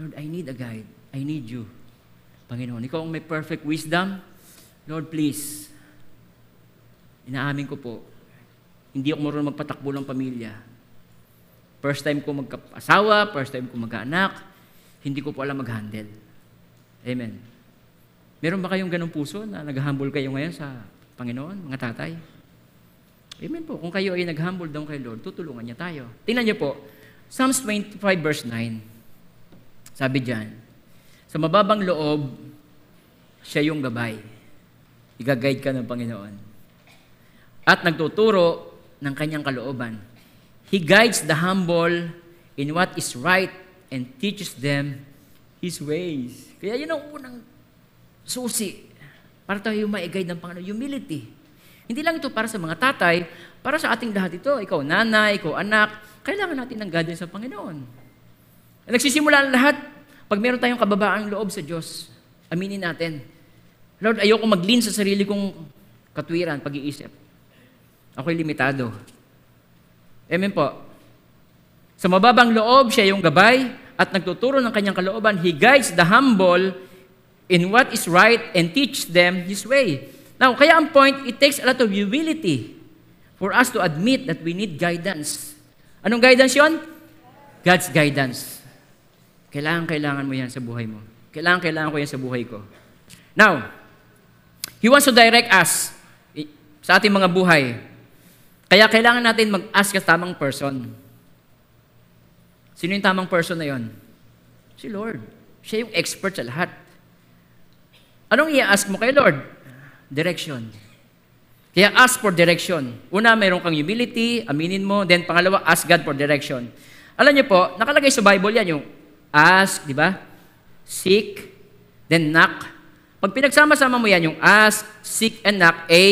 Lord, I need a guide. I need you. Panginoon, ikaw ang may perfect wisdom. Lord, please. Inaamin ko po, hindi ako marunong magpatakbo ng pamilya. First time ko magkasawa, first time ko magkaanak, hindi ko po alam mag-handle. Amen. Meron ba kayong ganung puso na nag-humble kayo ngayon sa Panginoon, mga tatay? Amen po. Kung kayo ay nag-humble doon kay Lord, tutulungan niya tayo. Tingnan niyo po, Psalms twenty-five verse nine, sabi diyan, sa mababang loob, siya yung gabay. Iga-guide ka ng Panginoon. At nagtuturo ng kanyang kalooban. He guides the humble in what is right and teaches them His ways. Kaya yun ang unang susi para tayo ma-guide ng Panginoon. Humility. Hindi lang ito para sa mga tatay, para sa ating lahat ito. Ikaw nanay, ikaw anak, kailangan natin ng guidance sa Panginoon. At nagsisimula ang lahat pag meron tayong kababaang loob sa Diyos. Aminin natin. Lord, ayoko mag-lean sa sarili kong katwiran, pag-iisip. Ako'y limitado. Amen po. Sa mababang loob, siya yung gabay at nagtuturo ng kanyang kalooban. He guides the humble in what is right and teach them His way. Now, kaya ang point, it takes a lot of humility for us to admit that we need guidance. Anong guidance yon? God's guidance. Kailangan-kailangan mo yan sa buhay mo. Kailangan-kailangan ko yan sa buhay ko. Now, He wants to direct us sa ating mga buhay. Kaya kailangan natin mag-ask sa tamang person. Sino yung tamang person na yon? Si Lord. Siya yung expert sa lahat. Anong i-ask mo kay Lord? Direction. Kaya ask for direction. Una, mayroon kang humility, aminin mo. Then, pangalawa, ask God for direction. Alam niyo po, nakalagay sa Bible yan yung ask, di ba? Seek, then knock. Pag pinagsama-sama mo yan, yung ask, seek, and knock, A,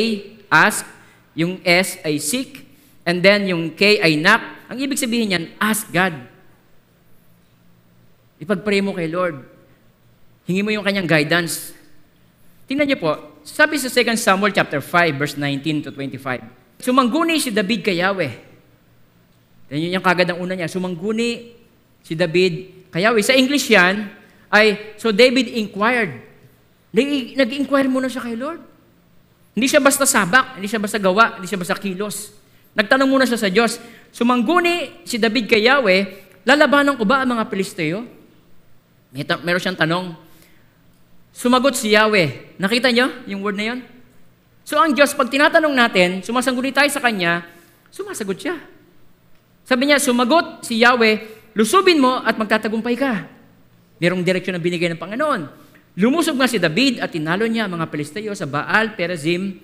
ask, yung S ay seek, and then yung K ay knock. Ang ibig sabihin niyan, ask God. Ipag-pray mo kay Lord. Hingi mo yung kanyang guidance. Tingnan niyo po, sabi sa Second Samuel chapter five, verse nineteen to twenty-five, sumangguni si David kay Yahweh. Then yun yung kagad ang una niya, sumangguni si David kay Yahweh. Sa English yan, ay, so David inquired Nag-inquire muna siya kay Lord. Hindi siya basta sabak, hindi siya basta gawa, hindi siya basta kilos. Nagtanong muna siya sa Diyos. Sumangguni si David kay Yahweh, lalabanan ko ba ang mga Pilisteo? Meron siyang tanong. Sumagot si Yahweh. Nakita niyo yung word na yun? So ang Diyos, pag tinatanong natin, sumasangguni tayo sa Kanya, sumasagot siya. Sabi niya, sumagot si Yahweh, lusubin mo at magtatagumpay ka. Merong direksyon na binigay ng Panginoon. Lumusob nga si David at tinalo niya ang mga Pilisteo sa Baal, Perazim.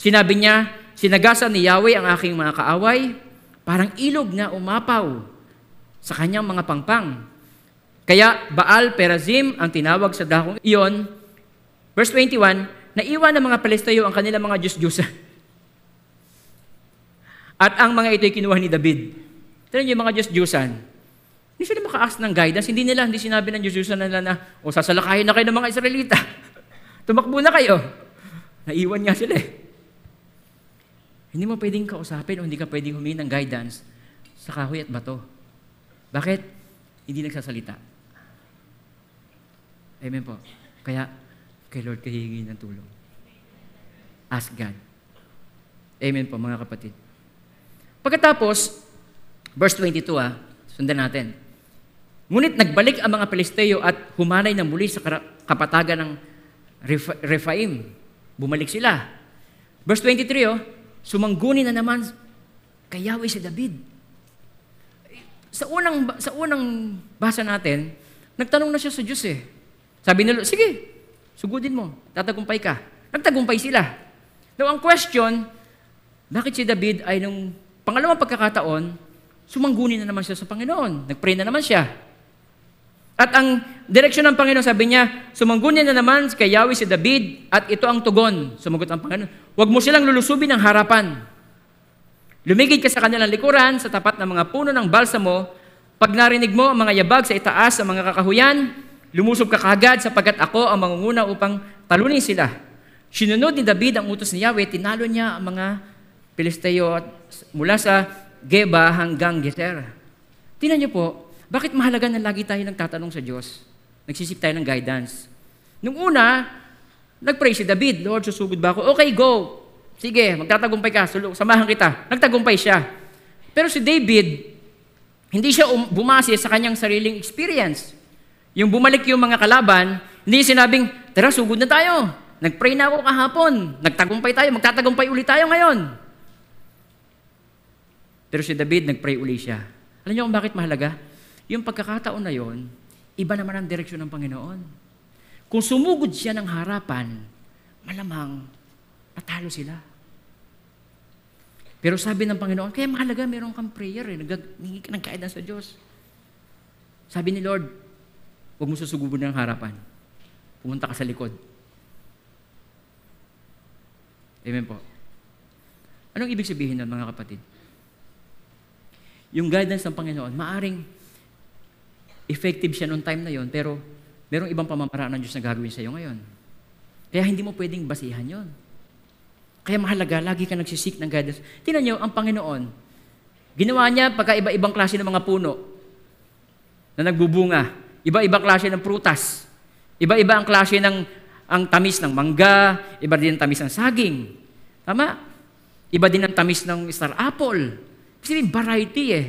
Sinabi niya, sinagasan ni Yahweh ang aking mga kaaway, parang ilog na umapaw sa kanyang mga pangpang. Kaya Baal, Perazim ang tinawag sa dakong iyon. Verse twenty-one, naiwan ng mga Pilisteo ang kanilang mga Diyos-Diyosa. At ang mga ito'y kinuha ni David. Tignan niyo yung mga Diyos-Diyosan. Hindi sila maka-ask ng guidance. Hindi nila, hindi sinabi ng Diyos-Diyosan nila na, o sasalakayin na kayo ng mga Israelita. Tumakbo na kayo. Naiwan nga sila eh. Hindi mo pwedeng kausapin o hindi ka pwedeng humingi ng guidance sa kahoy at bato. Bakit? Hindi nagsasalita. Amen po. Kaya, kay Lord kahihingi ng tulong. Ask God. Amen po, mga kapatid. Pagkatapos, verse twenty-two ah, sundan natin. Ngunit nagbalik ang mga Pilisteo at humanay na muli sa kapatagan ng Rephaim. Bumalik sila. Verse twenty-three, oh, sumangguni na naman kay Yahweh si David. Sa unang, sa unang basa natin, nagtanong na siya sa Diyos eh. Sabi nila, sige, sugudin mo, tatagumpay ka. Nagtagumpay sila. Now, ang question, bakit si David ay nung pangalawang pagkakataon, sumangguni na naman siya sa Panginoon. Nagpray na naman siya. At ang direksyon ng Panginoon, sabi niya, sumangguni na naman kay Yahweh si David at ito ang tugon. Sumagot ang Panginoon. Huwag mo silang lulusubin ng harapan. Lumigid ka sa kanilang likuran, sa tapat ng mga puno ng balsamo. Pag narinig mo ang mga yabag sa itaas ng mga kakahuyan, lumusob ka kagad sapagkat ako ang mangunguna upang talunin sila. Sinunod ni David ang utos ni Yahweh, tinalo niya ang mga Pilisteo mula sa Geba hanggang Geter. Tingnan niyo po, bakit mahalaga na lagi tayo nagtatanong sa Diyos? Nagsisip tayo ng guidance. Nung una, nagpray si David, Lord, susugod ba ako? Okay, go. Sige, magtatagumpay ka. Samahan kita. Nagtagumpay siya. Pero si David, hindi siya bumase sa kanyang sariling experience. Yung bumalik yung mga kalaban, hindi sinabing, tara, sugod na tayo. Nagpray na ako kahapon. Nagtagumpay tayo. Magtatagumpay ulit tayo ngayon. Pero si David, nag-pray uli siya. Alam niyo kung bakit mahalaga? Yung pagkakataon na yon, iba naman ang direksyon ng Panginoon. Kung sumugod siya ng harapan, malamang natalo sila. Pero sabi ng Panginoon, kaya mahalaga meron kang prayer eh. Naghingi ka ng guidance sa Diyos. Sabi ni Lord, huwag mo susugubin ng harapan. Pumunta ka sa likod. Amen po. Anong ibig sabihin nun, mga kapatid? Yung guidance ng Panginoon, maaring effective siya noong time na yon, pero merong ibang pamamaraan ng Diyos na gagawin sa iyo ngayon. Kaya hindi mo pwedeng basihan yon. Kaya mahalaga, lagi ka nagsisik ng guidance. Tingnan niyo, ang Panginoon, ginawa niya pagkaiba-ibang klase ng mga puno na nagbubunga, iba-iba klase ng prutas, iba-iba ang klase ng ang tamis ng mangga, iba din ang tamis ng saging. Tama? Iba din ang tamis ng star apple. Kasi may variety eh.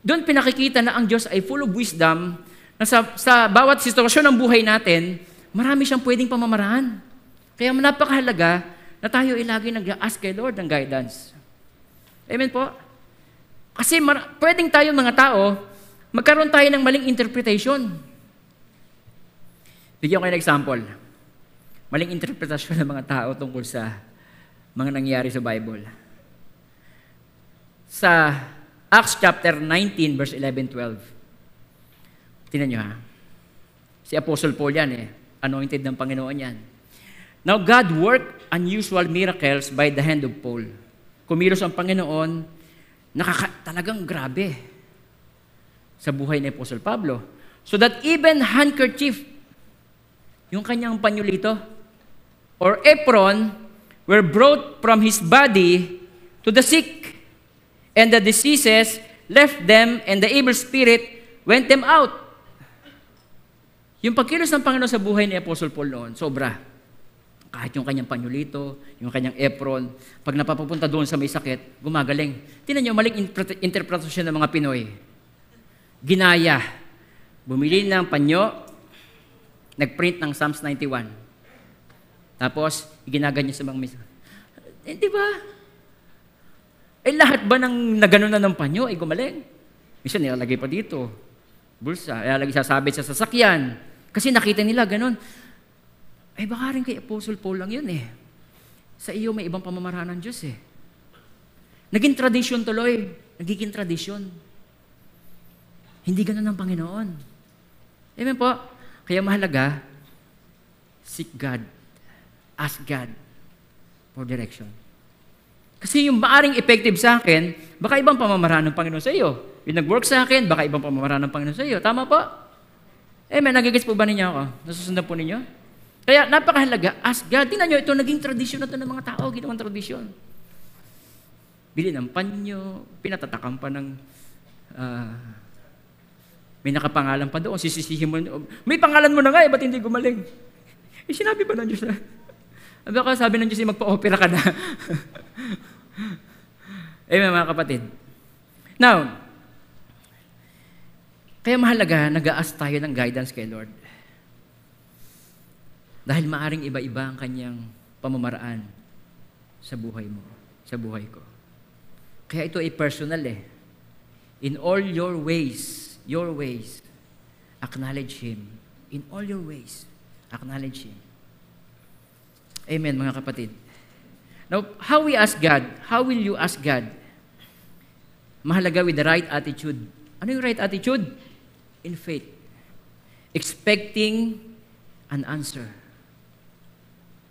Doon pinakikita na ang Diyos ay full of wisdom na sa, sa bawat sitwasyon ng buhay natin, marami siyang pwedeng pamamaraan. Kaya napakahalaga na tayo ay lagi nag-ask kay Lord ng guidance. Amen po? Kasi mar- pwedeng tayo mga tao, magkaroon tayo ng maling interpretation. Bigyan ko kayo ng example. Maling interpretation ng mga tao tungkol sa mga nangyari sa Bible. Sa Acts chapter nineteen, verse eleven to twelve. Tingnan nyo ha. Si Apostle Paul yan eh. Anointed ng Panginoon yan. Now God worked unusual miracles by the hand of Paul. Kumilos ang Panginoon, nakaka- talagang grabe sa buhay ni Apostle Pablo. So that even handkerchief, yung kanyang panyulito, or apron, were brought from his body to the sick. And the diseases left them, and the evil spirit went them out. Yung pagkilos ng Panginoon sa buhay ni Apostle Paul noon, sobra. Kahit yung kanyang panyulito, yung kanyang apron, pag napapapunta doon sa may sakit, gumagaling. Tingnan niyo, maling interpretasyon ng mga Pinoy. Ginaya. Bumili ng panyo, nagprint ng Psalms ninety-one. Tapos, ginaganyan sa mga misa. Eh, di ba? Eh, lahat ba ng nagano na ng panyo, ay eh, gumaling? Minsan, nilalagay pa dito. Bulsa, nilalagay sasabit sa sasakyan. Kasi nakita nila, ganun. Eh, baka rin kay Apostle Paul lang yun eh. Sa iyo may ibang pamamaraan ng Diyos eh. Naging tradisyon tuloy. Nagiging tradisyon. Hindi ganun ang Panginoon. Amen po. Kaya mahalaga, seek God. Ask God for direction. Kasi yung maaring effective sa akin, baka ibang pamamaraan ng Panginoon sa iyo. Yung nag-work sa akin, baka ibang pamamaraan ng Panginoon sa iyo. Tama po? Amen. Nagigits po ba ninyo ako? Nasusundan po ninyo? Kaya napakahalaga, ask God. Tingnan nyo, ito naging tradisyon na ito ng mga tao, ginawang tradisyon. Bili ng panyo, pinatatakan pa ng, uh, may nakapangalan pa doon, sisisihin mo, may pangalan mo na nga eh, ba't hindi gumaling? Eh, sinabi ba ng Diyos na? Baka sabi ng Diyos, eh, magpa-opera ka na. Amen, mga kapatid. Now, kaya mahalaga, nag-a-ask tayo ng guidance kay Lord. Dahil maaring iba-iba ang kanyang pamamaraan sa buhay mo, sa buhay ko. Kaya ito ay personal eh. In all your ways, your ways, acknowledge Him. In all your ways, acknowledge Him. Amen, mga kapatid. Now, how we ask God, how will you ask God? Mahalaga with the right attitude. Ano yung right attitude? In faith. Expecting an answer.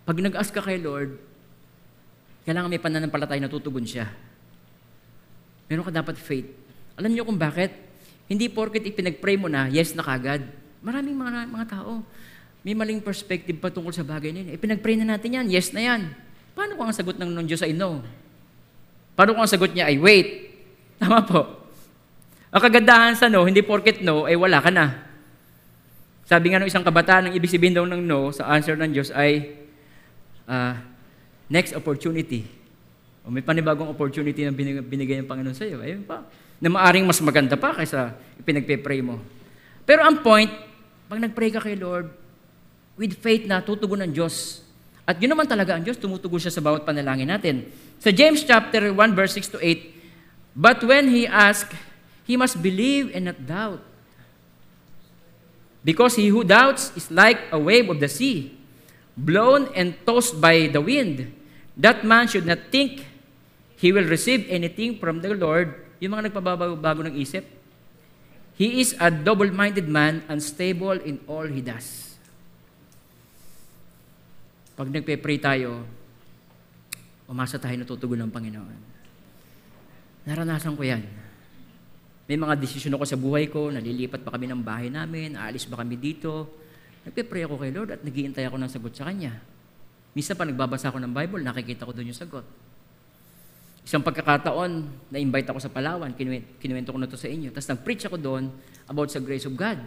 Pag nag-ask ka kay Lord, kailangan may pananampalatay na tutugon siya. Meron ka dapat faith. Alam niyo kung bakit? Hindi porket ipinag-pray mo na, yes na kagad. Maraming mga, mga tao, may maling perspective pa tungkol sa bagay na yun. Ipinag-pray na natin yan, yes na yan. Paano kung ang sagot ng Diyos ay no? Paano kung ang sagot niya ay wait? Tama po. Ang kagandahan sa no, hindi porket no, ay wala ka na. Sabi nga ng isang kabataan, ang ibig sabihin daw ng no sa answer ng Diyos ay Uh, next opportunity. O may panibagong opportunity na binigay ng Panginoon sa iyo. Ayun pa. Na maaring mas maganda pa kaysa pinagpe-pray mo. Pero ang point, pag nag-pray ka kay Lord, with faith na tutugon ng Diyos. At yun naman talaga ang Diyos, tumutugon siya sa bawat panalangin natin. Sa James chapter one, verse six to eight, but when he asked, he must believe and not doubt. Because he who doubts is like a wave of the sea, blown and tossed by the wind. That man should not think he will receive anything from the Lord. Yung mga nagpabago ng isip. He is a double-minded man, unstable in all he does. Pag nagpe-pray tayo, umasa tayo natutugon ng Panginoon. Naranasan ko yan. May mga desisyon ako sa buhay ko, nalilipat pa kami ng bahay namin, aalis ba kami dito, nagpe-pray ako kay Lord at nag-iintay ako ng sagot sa Kanya. Minsan pa nagbabasa ako ng Bible, nakikita ko doon yung sagot. Isang pagkakataon, na-invite ako sa Palawan, kinuwento ko na ito sa inyo. Tapos nag-preach ako doon about sa grace of God.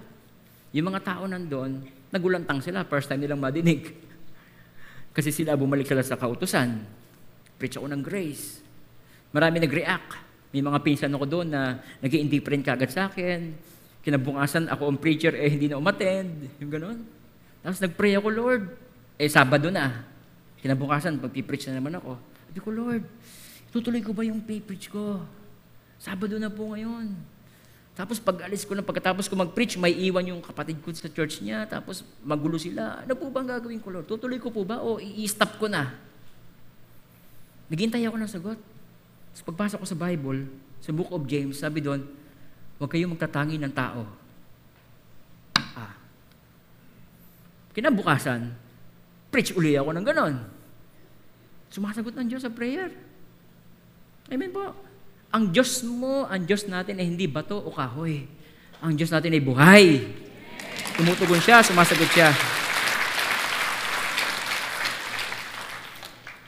Yung mga tao nandoon, nagulantang sila, first time nilang madinig. Kasi sila bumalik sila sa kautusan. Preach ako ng grace. Marami nag-react. May mga pinsan ako doon na nag-i-indifferent ka agad sa akin. Kinabukasan, ako ang preacher, eh hindi na umattend. Yung gano'n. Tapos nag-pray ako, Lord. Eh, Sabado na. Kinabukasan, pag-preach na naman ako. Sabi ko, Lord, tutuloy ko ba yung preach ko? Sabado na po ngayon. Tapos pag-alis ko na, pagkatapos ko mag-preach, may iwan yung kapatid ko sa church niya. Tapos magulo sila. Ano po ba ang gagawin ko, Lord? Tutuloy ko po ba? O i-stop ko na? Naghintay ako ng sagot. Tapos pagbasa ko sa Bible, sa Book of James, sabi doon, huwag kayong magtatangi ng tao. Ah. Kinabukasan, preach uli ako ng ganon. Sumasagot ng Diyos sa prayer. Amen po. Ang Diyos mo, ang Diyos natin ay hindi bato o kahoy. Ang Diyos natin ay buhay. Tumutugon siya, sumasagot siya.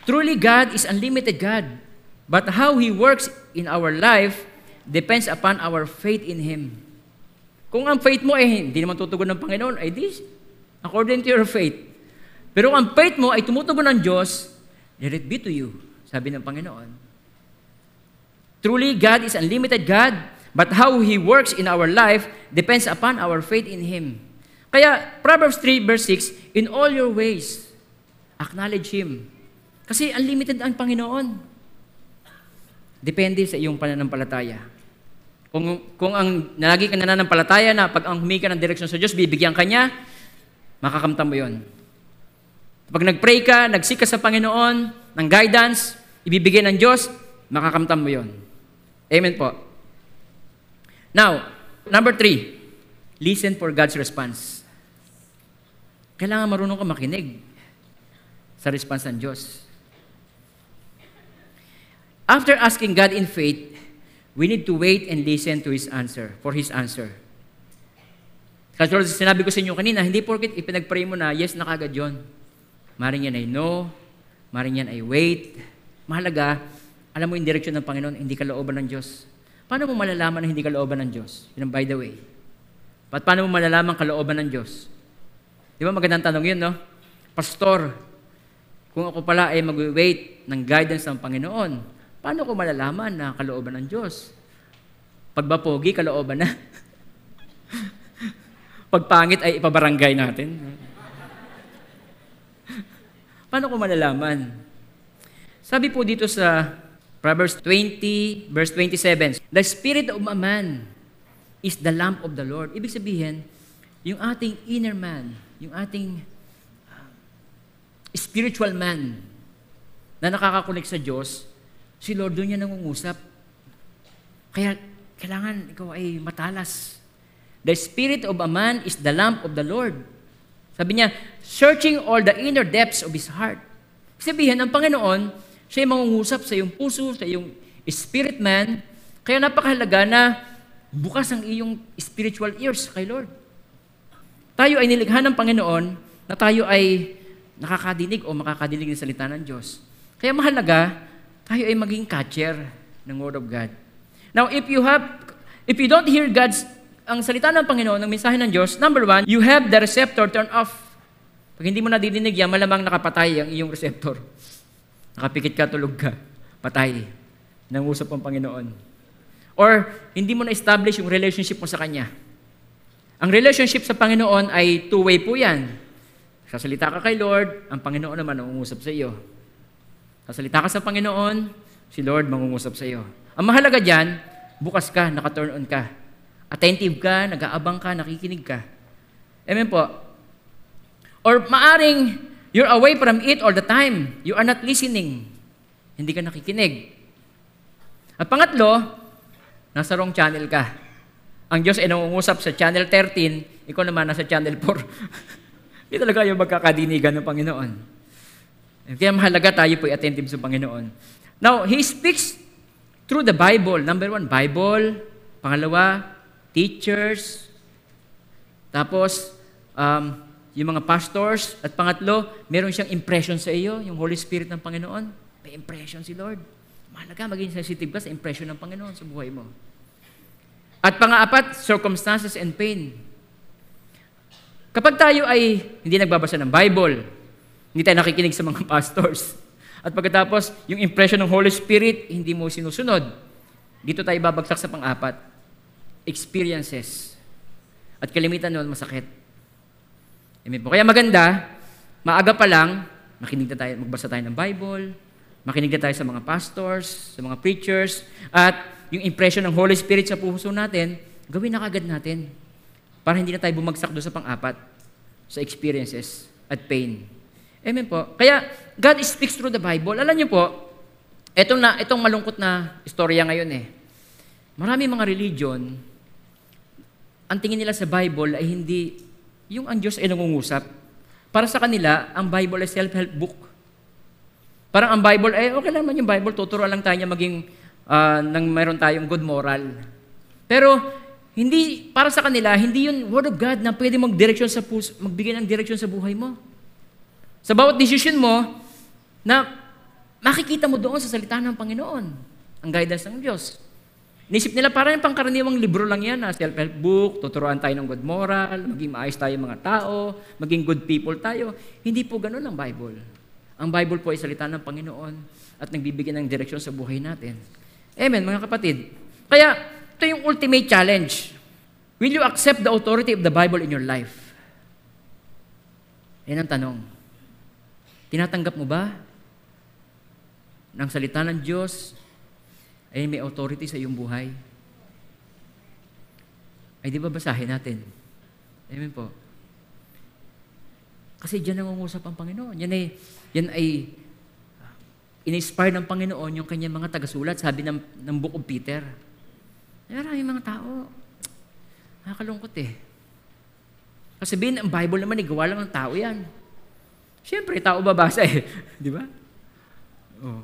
Truly God is unlimited God. But how He works in our life depends upon our faith in Him. Kung ang faith mo eh, hindi naman tutugon ng Panginoon, ay this, according to your faith. Pero kung ang faith mo ay tumutugon ng Diyos, let it be to you, sabi ng Panginoon. Truly, God is unlimited God, but how He works in our life depends upon our faith in Him. Kaya, Proverbs three, verse six, in all your ways, acknowledge Him. Kasi unlimited ang Panginoon. Depende sa iyong pananampalataya. Kung, kung ang nalagi ka nananampalataya na pag ang humingi ka ng direksyon sa Diyos, bibigyan ka niya, makakamtan mo yun. Pag nag-pray ka, nag-seek ka sa Panginoon ng guidance, ibibigay ng Diyos, makakamtan mo yun. Amen po. Now, number three, listen for God's response. Kailangan marunong ka makinig sa response ng Diyos. After asking God in faith, we need to wait and listen to His answer, for His answer. Kasi sinabi ko sa inyo kanina, hindi porket ipinag-pray mo na, yes na kagad yun. Maring yan ay no, maring yan ay wait. Mahalaga, alam mo yung direksyon ng Panginoon, hindi kalooban ng Diyos. Paano mo malalaman na hindi kalooban ng Diyos? Yun ang by the way. But paano mo malalaman kalooban ng Diyos? Di ba magandang tanong yun, no? Pastor, kung ako pala ay mag-wait ng guidance ng Panginoon, paano ko malalaman na kalooban ng Diyos? Pagbapogi, kalooban na. Pagpangit ay ipabarangay natin. Paano ko malalaman? Sabi po dito sa Proverbs twenty, verse twenty-seven, the spirit of a man is the lamp of the Lord. Ibig sabihin, yung ating inner man, yung ating uh, spiritual man na nakakakunik sa Diyos, si Lord doon niya nangungusap. Kaya kailangan ikaw ay matalas. The spirit of a man is the lamp of the Lord. Sabi niya, searching all the inner depths of his heart. Sabihin, ang Panginoon, siya ay mangungusap sa iyong puso, sa iyong spirit man. Kaya napakahalaga na bukas ang iyong spiritual ears kay Lord. Tayo ay nilikha ng Panginoon na tayo ay nakakadinig o makakadinig ng salita ng Diyos. Kaya mahalaga, tayo ay maging catcher ng Word of God. Now, if you have, if you don't hear God's, ang salita ng Panginoon, ang mensahe ng Diyos, number one, you have the receptor turned off. Pag hindi mo nadidinig yan, malamang nakapatay ang iyong receptor. Nakapikit ka, tulog ka, patay. Nangusap ang Panginoon. Or, hindi mo na-establish yung relationship mo sa Kanya. Ang relationship sa Panginoon ay two-way po yan. Sasalita ka kay Lord, ang Panginoon naman ang umusap sa iyo. Kasalita ka sa Panginoon, si Lord mangungusap sa iyo. Ang mahalaga dyan, bukas ka, naka-turn on ka. Attentive ka, nag-aabang ka, nakikinig ka. Amen po. Or maaring, you're away from it all the time. You are not listening. Hindi ka nakikinig. At pangatlo, nasa wrong channel ka. Ang Diyos ay nangungusap sa channel thirteen, ikaw naman nasa channel four. Hindi talaga yung magkakadinigan ng Panginoon. Kaya mahalaga tayo po i-attentive sa Panginoon. Now, He speaks through the Bible. Number one, Bible. Pangalawa, teachers. Tapos, um, yung mga pastors. At pangatlo, meron siyang impression sa iyo, yung Holy Spirit ng Panginoon. May impression si Lord. Mahalaga, maging sensitive ka sa impression ng Panginoon sa buhay mo. At pang-apat, circumstances and pain. Kapag tayo ay hindi nagbabasa ng Bible, hindi tayo nakikinig sa mga pastors. At pagkatapos, yung impression ng Holy Spirit, hindi mo sinusunod. Dito tayo babagsak sa pang-apat. Experiences. At kalimitan nun, masakit. Amen po. Kaya maganda, maaga pa lang, makinig na tayo, magbasa tayo ng Bible, makinig na tayo sa mga pastors, sa mga preachers, at yung impression ng Holy Spirit sa puso natin, gawin na kagad natin para hindi na tayo bumagsak doon sa pang-apat, sa experiences at pain. Amen po. Kaya, God speaks through the Bible. Alam niyo po, eto na, itong malungkot na istorya ngayon eh. Marami mga religion, ang tingin nila sa Bible ay hindi, yung ang Diyos ay nangungusap. Para sa kanila, ang Bible ay self-help book. Parang ang Bible, eh okay naman yung Bible, tuturo lang tayo niya maging, uh, nang mayroon tayong good moral. Pero, hindi, para sa kanila, hindi yung Word of God na pwede mag-direksyon sa puso, magbigay ng direksyon sa buhay mo. Sa bawat decision mo, na makikita mo doon sa salita ng Panginoon, ang guidance ng Diyos. Nisip nila, parang yung pangkaraniwang libro lang yan, self-help book, tuturuan tayo ng good moral, maging maayos tayo mga tao, maging good people tayo. Hindi po ganun ang Bible. Ang Bible po ay salita ng Panginoon at nagbibigay ng direksyon sa buhay natin. Amen, mga kapatid. Kaya, ito yung ultimate challenge. Will you accept the authority of the Bible in your life? Yan ang tanong. Tinatanggap mo ba ng salita ng Diyos ay may authority sa iyong buhay? Ay di ba basahin natin? Amen po. Kasi diyan nangungusap ang Panginoon. Yan ay, yan ay in-inspire ng Panginoon yung kanyang mga tagasulat, sabi ng, ng Book of Peter. Marami mga tao, nakakalungkot eh. Kasi bin, ang Bible naman, igawa lang ng tao yan. Siyempre, tao babasa eh. Di ba? Oo.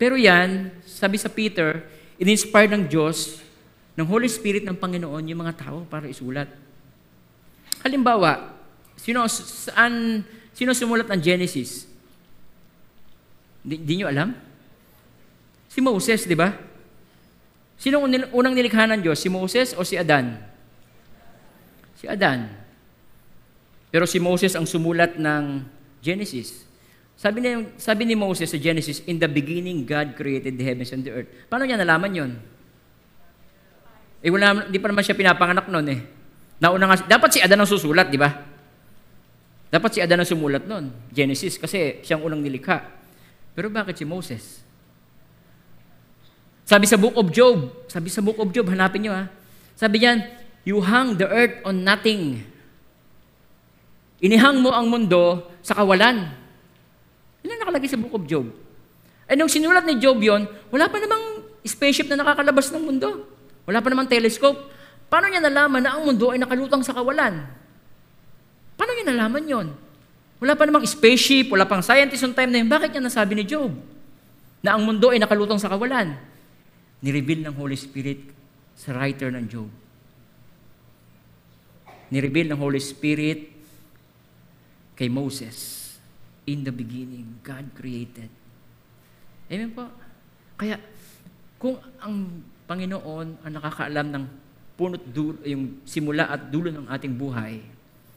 Pero yan, sabi sa Peter, in-inspire ng Diyos, ng Holy Spirit ng Panginoon, yung mga tao para isulat. Halimbawa, sino, saan, sino sumulat ng Genesis? Di, di nyo alam? Si Moses, di ba? Sino unang nilikha ng Diyos? Si Moses o si Adan? Si Adan. Pero si Moses ang sumulat ng Genesis. Sabi ni, sabi ni Moses sa Genesis, in the beginning, God created the heavens and the earth. Paano niya nalaman yun? Eh, wala, di pa naman siya pinapanganak noon eh. Nauna nga, dapat si Adan ang susulat, di ba? Dapat si Adan ang sumulat noon. Genesis, kasi siyang unang nilikha. Pero bakit si Moses? Sabi sa Book of Job, sabi sa Book of Job, hanapin niyo ha. Sabi niyan, you hung the earth on nothing. Inihang mo ang mundo sa kawalan. Yun ang nakalagay sa Book of Job. At nung sinulat ni Job yon, wala pa namang spaceship na nakakalabas ng mundo. Wala pa namang telescope. Paano niya nalaman na ang mundo ay nakalutang sa kawalan? Paano niya nalaman yon? Wala pa namang spaceship, wala pang scientist on time na yun. Bakit niya nasabi ni Job na ang mundo ay nakalutang sa kawalan? Nireveal ng Holy Spirit sa writer ng Job. Nireveal ng Holy Spirit kay Moses. In the beginning, God created. Amen po? Kaya, kung ang Panginoon ang nakakaalam ng punot dulo, yung simula at dulo ng ating buhay,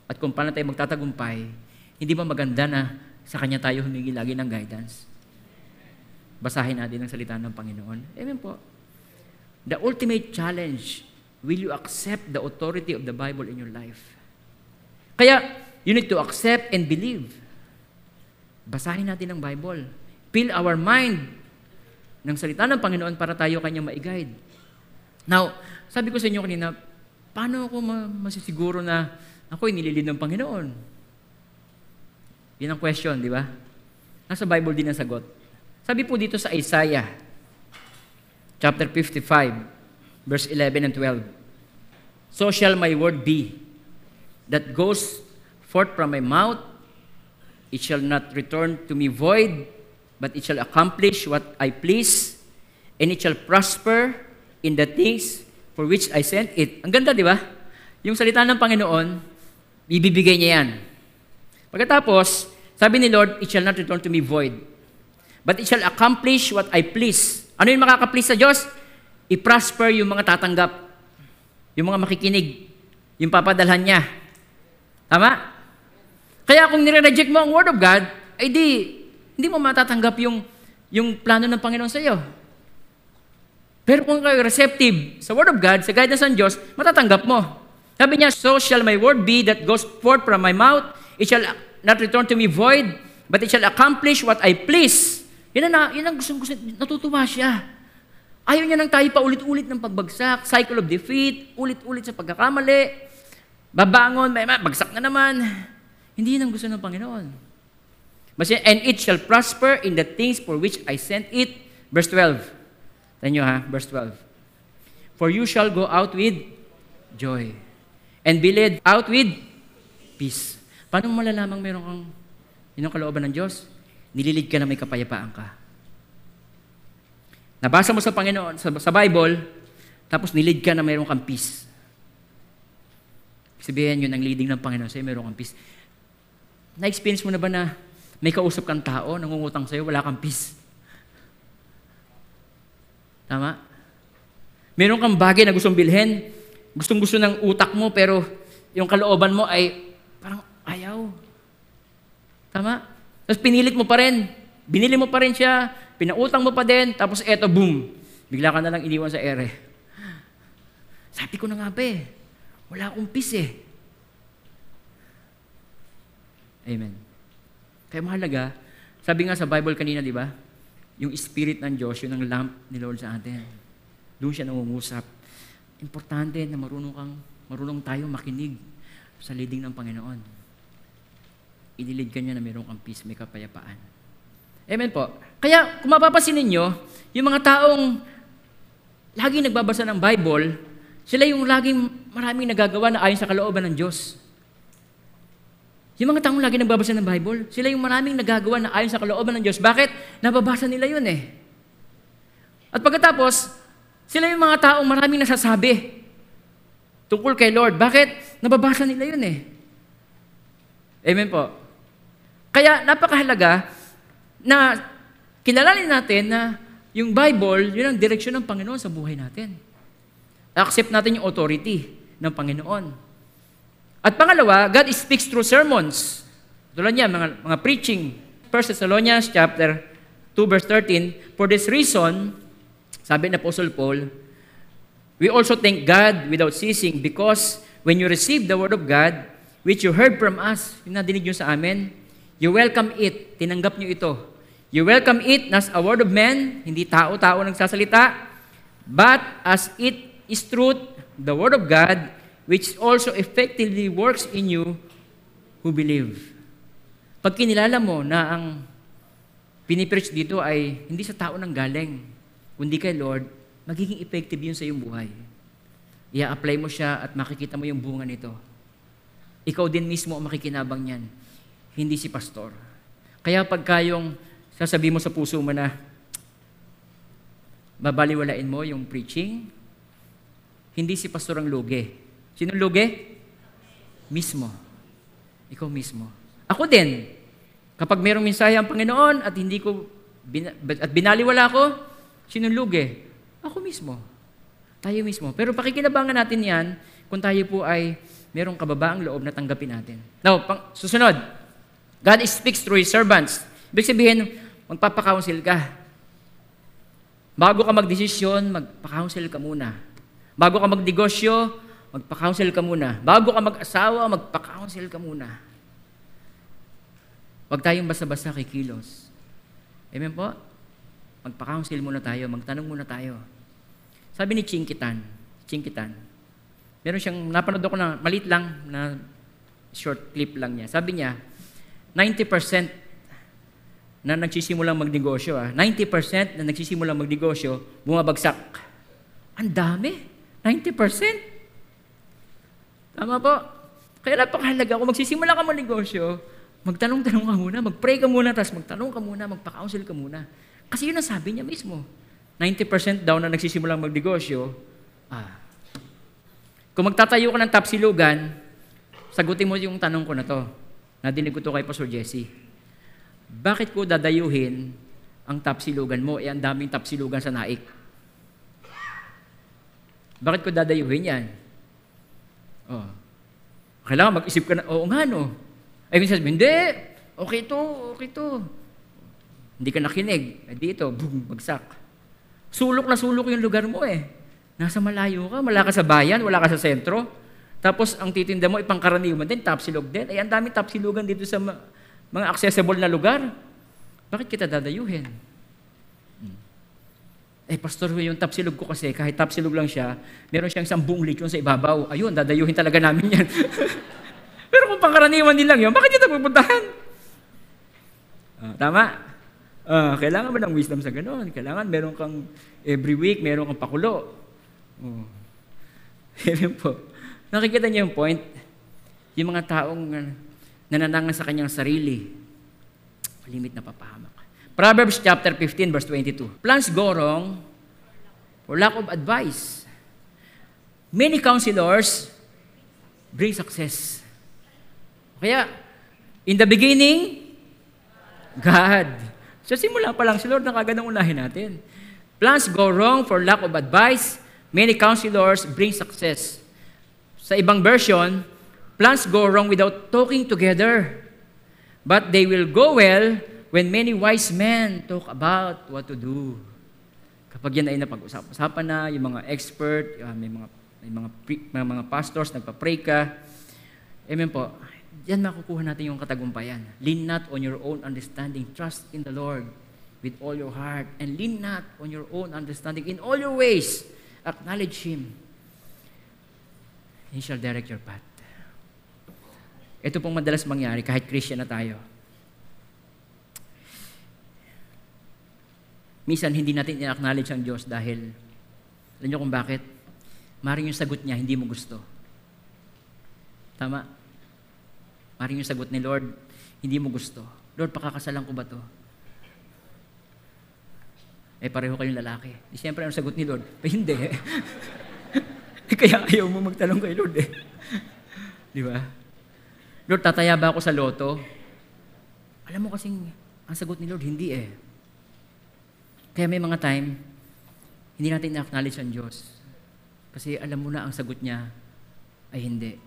at kung paano tayo magtatagumpay, hindi ba maganda na sa Kanya tayo humingi lagi ng guidance? Basahin natin ang salita ng Panginoon. Amen po? The ultimate challenge, will you accept the authority of the Bible in your life? Kaya, you need to accept and believe. Basahin natin ang Bible. Fill our mind ng salita ng Panginoon para tayo kanyang ma-guide. Now, sabi ko sa inyo kanina, paano ako masisiguro na ako nililid ng Panginoon? Yan ang question, di ba? Nasa Bible din ang sagot. Sabi po dito sa Isaiah, chapter fifty-five, verse eleven and twelve. So shall my word be that goes forth from my mouth, it shall not return to me void, but it shall accomplish what I please, and it shall prosper in the things for which I sent it. Ang ganda, di ba? Yung salita ng Panginoon, ibibigay niya yan. Pagkatapos, sabi ni Lord, it shall not return to me void, but it shall accomplish what I please. Ano yung makaka-please sa Diyos? I-prosper yung mga tatanggap, yung mga makikinig, yung papadalhan niya. Tama? Kaya kung nire-reject mo ang Word of God, ay di, hindi mo matatanggap yung, yung plano ng Panginoon sa iyo. Pero kung kayo receptive sa Word of God, sa guidance ng Diyos, matatanggap mo. Sabi niya, so shall my word be that goes forth from my mouth, it shall not return to me void, but it shall accomplish what I please. Yan ang, yan ang gusto, gusto, natutuwa siya. Ayaw niya nang tayo pa ulit-ulit ng pagbagsak, cycle of defeat, ulit-ulit sa pagkakamali, babangon, may bagsak na naman. Hindi yun ang gusto ng Panginoon. And it shall prosper in the things for which I sent it. Verse twelve. Tignan nyo ha, verse twelve. For you shall go out with joy and be led out with peace. Paano mo malalamang meron kang yun ang kalooban ng Diyos? Nililid ka na may kapayapaan ka. Nabasa mo sa Panginoon, sa, sa Bible, tapos nilid ka na meron kang peace. Sabihin yun, ang leading ng Panginoon sa'yo, meron kang peace. Na-experience mo na ba na may kausap kang tao, nangungutang sa'yo, wala kang peace? Tama? Meron kang bagay na gustong bilhin, gustong-gusto ng utak mo, pero yung kalooban mo ay parang ayaw. Tama? Tapos pinilit mo pa rin. Binili mo pa rin siya, pinautang mo pa din, tapos eto, boom. Bigla ka na lang iniwan sa ere. Sabi ko na nga ba eh, wala akong peace eh. Amen. Kaya mahalaga, sabi nga sa Bible kanina, di ba? Yung Spirit ng Diyos, yun ang lamp ni Lord sa atin. Doon siya nangungusap. Importante na marunong kang, marunong tayo makinig sa leading ng Panginoon. Inilid ka niya na mayroong kang peace, may kapayapaan. Amen po. Kaya kung mapapansin ninyo, yung mga taong laging nagbabasa ng Bible, sila yung laging maraming nagagawa na ayon sa kalooban ng Diyos. Yung mga taong lagi nagbabasa ng Bible, sila yung maraming nagagawa na ayon sa kalooban ng Diyos. Bakit? Nababasa nila yun eh. At pagkatapos, sila yung mga taong maraming nasasabi tungkol kay Lord. Bakit? Nababasa nila yun eh. Amen po. Kaya napakahalaga na kilalanin natin na yung Bible, yun ang direksyon ng Panginoon sa buhay natin. Accept natin yung authority ng Panginoon. At pangalawa, God speaks through sermons. Tulad niya, mga, mga preaching. First Thessalonians chapter two, verse thirteen, for this reason, sabi na Apostle Paul, we also thank God without ceasing because when you receive the word of God, which you heard from us, yung nadinig nyo sa amin, you welcome it, tinanggap nyo ito. You welcome it as a word of man, hindi tao-tao nagsasalita, but as it is truth, the word of God, which also effectively works in you who believe. Pag kinilala mo na ang pinipreach dito ay hindi sa tao nang galing, kundi kay Lord, magiging effective yun sa iyong buhay. I-apply mo siya at makikita mo yung bunga nito. Ikaw din mismo ang makikinabang niyan, hindi si pastor. Kaya pagka yung sasabihin mo sa puso mo na babaliwalain mo yung preaching, hindi si pastor ang lugi. Sino lugi? Mismo. Ikaw mismo. Ako din. Kapag mayroong mensahe ang Panginoon at hindi ko bin- at binaliwala ko, sino lugi? Ako mismo. Tayo mismo. Pero pakikinabangan natin 'yan kung tayo po ay mayroong kababaang loob na tanggapin natin. Now, pang- susunod. God speaks through His servants. Ibig sabihin, magpapakaunsil ka. Bago ka magdesisyon, magpakaunsil ka muna. Bago ka magnegosyo, magpa-counsel ka muna. Bago ka mag-asawa, magpa-counsel ka muna. Huwag tayong basa-basa kikilos. Amen po? Magpa-counsel muna tayo. Magtanong muna tayo. Sabi ni Chinkitan, Chinkitan, meron siyang, napanood ako na malit lang, na short clip lang niya. Sabi niya, ninety percent na nagsisimulang magnegosyo, ah, ninety percent na nagsisimulang magnegosyo, bumabagsak. Ang dami! ninety percent! Tama po. Kaya napakahalaga, kung magsisimula ka mong negosyo, magtanong-tanong ka muna, mag-pray ka muna, tapos magtanong ka muna, magpa-counsel ka muna. Kasi yun ang sabi niya mismo. ninety percent daw na nagsisimulang magnegosyo, ah. Kung magtatayo ka ng tapsilugan, sagutin mo yung tanong ko na to. Nadinig ko to kay Pastor Jesse. Bakit ko dadayuhin ang tapsilugan mo? Eh, ang daming tapsilugan sa Naik. Bakit ko dadayuhin yan? Oh. Kailangan mag-isip ka na, oo nga no. Ay, minsan, hindi, okay to, okay to. Hindi ka nakinig, eh, dito, boom, bagsak. Sulok na sulok yung lugar mo eh. Nasa malayo ka, wala ka sa bayan, wala ka sa sentro. Tapos, ang titinda mo, ipangkaraniwan din, tapsilog din. Ay, ang daming tapsilugan dito sa ma- mga accessible na lugar. Bakit kita dadayuhin? Hmm. Eh, pastor, yung tapsilog ko kasi, kahit tapsilog lang siya, meron siyang isang buong lechon sa ibabaw. Ayun, dadayuhin talaga namin yan. Pero kung pangkaraniwan din lang yun, bakit niya pupuntahan? Uh, tama? Uh, kailangan ba ng wisdom sa ganun? Kailangan meron kang, every week, meron kang pakulo. Uh. Amen po. Nakikita niyo yung point? Yung mga taong nananangan sa kanyang sarili, malimit na papahamak. Proverbs chapter fifteen, verse twenty-two. Plans go wrong for lack of advice. Many counselors bring success. Kaya, in the beginning, God. So simula pa lang si Lord na kagad ang unahin natin. Plans go wrong for lack of advice, Many counselors bring success. Sa ibang version, plans go wrong without talking together, but they will go well when many wise men talk about what to do. Kapag yan ay napag-usapan na, yung mga expert, uh, may mga may mga, pre, mga, mga pastors, nagpa-pray ka, amen po, yan makukuha natin yung katagumpayan. Lean not on your own understanding. Trust in the Lord with all your heart. And lean not on your own understanding. In all your ways, acknowledge Him. He shall direct your path. Ito pong madalas mangyari kahit Christian na tayo. Minsan, hindi natin i-acknowledge ang Diyos dahil, alam niyo kung bakit? Maring yung sagot niya, hindi mo gusto. Tama? Maring yung sagot ni Lord, hindi mo gusto. Lord, pakakasalan ko ba to? Eh, pareho kayong lalaki. Eh, siyempre, ang sagot ni Lord, eh, hindi. Eh, kaya ayaw mo magtanong kay Lord eh. Di ba? Lord, tataya ba ako sa loto? Alam mo kasing, ang sagot ni Lord, hindi eh. Kaya may mga time, hindi natin na-acknowledge ang Diyos. Kasi alam mo na ang sagot niya ay hindi.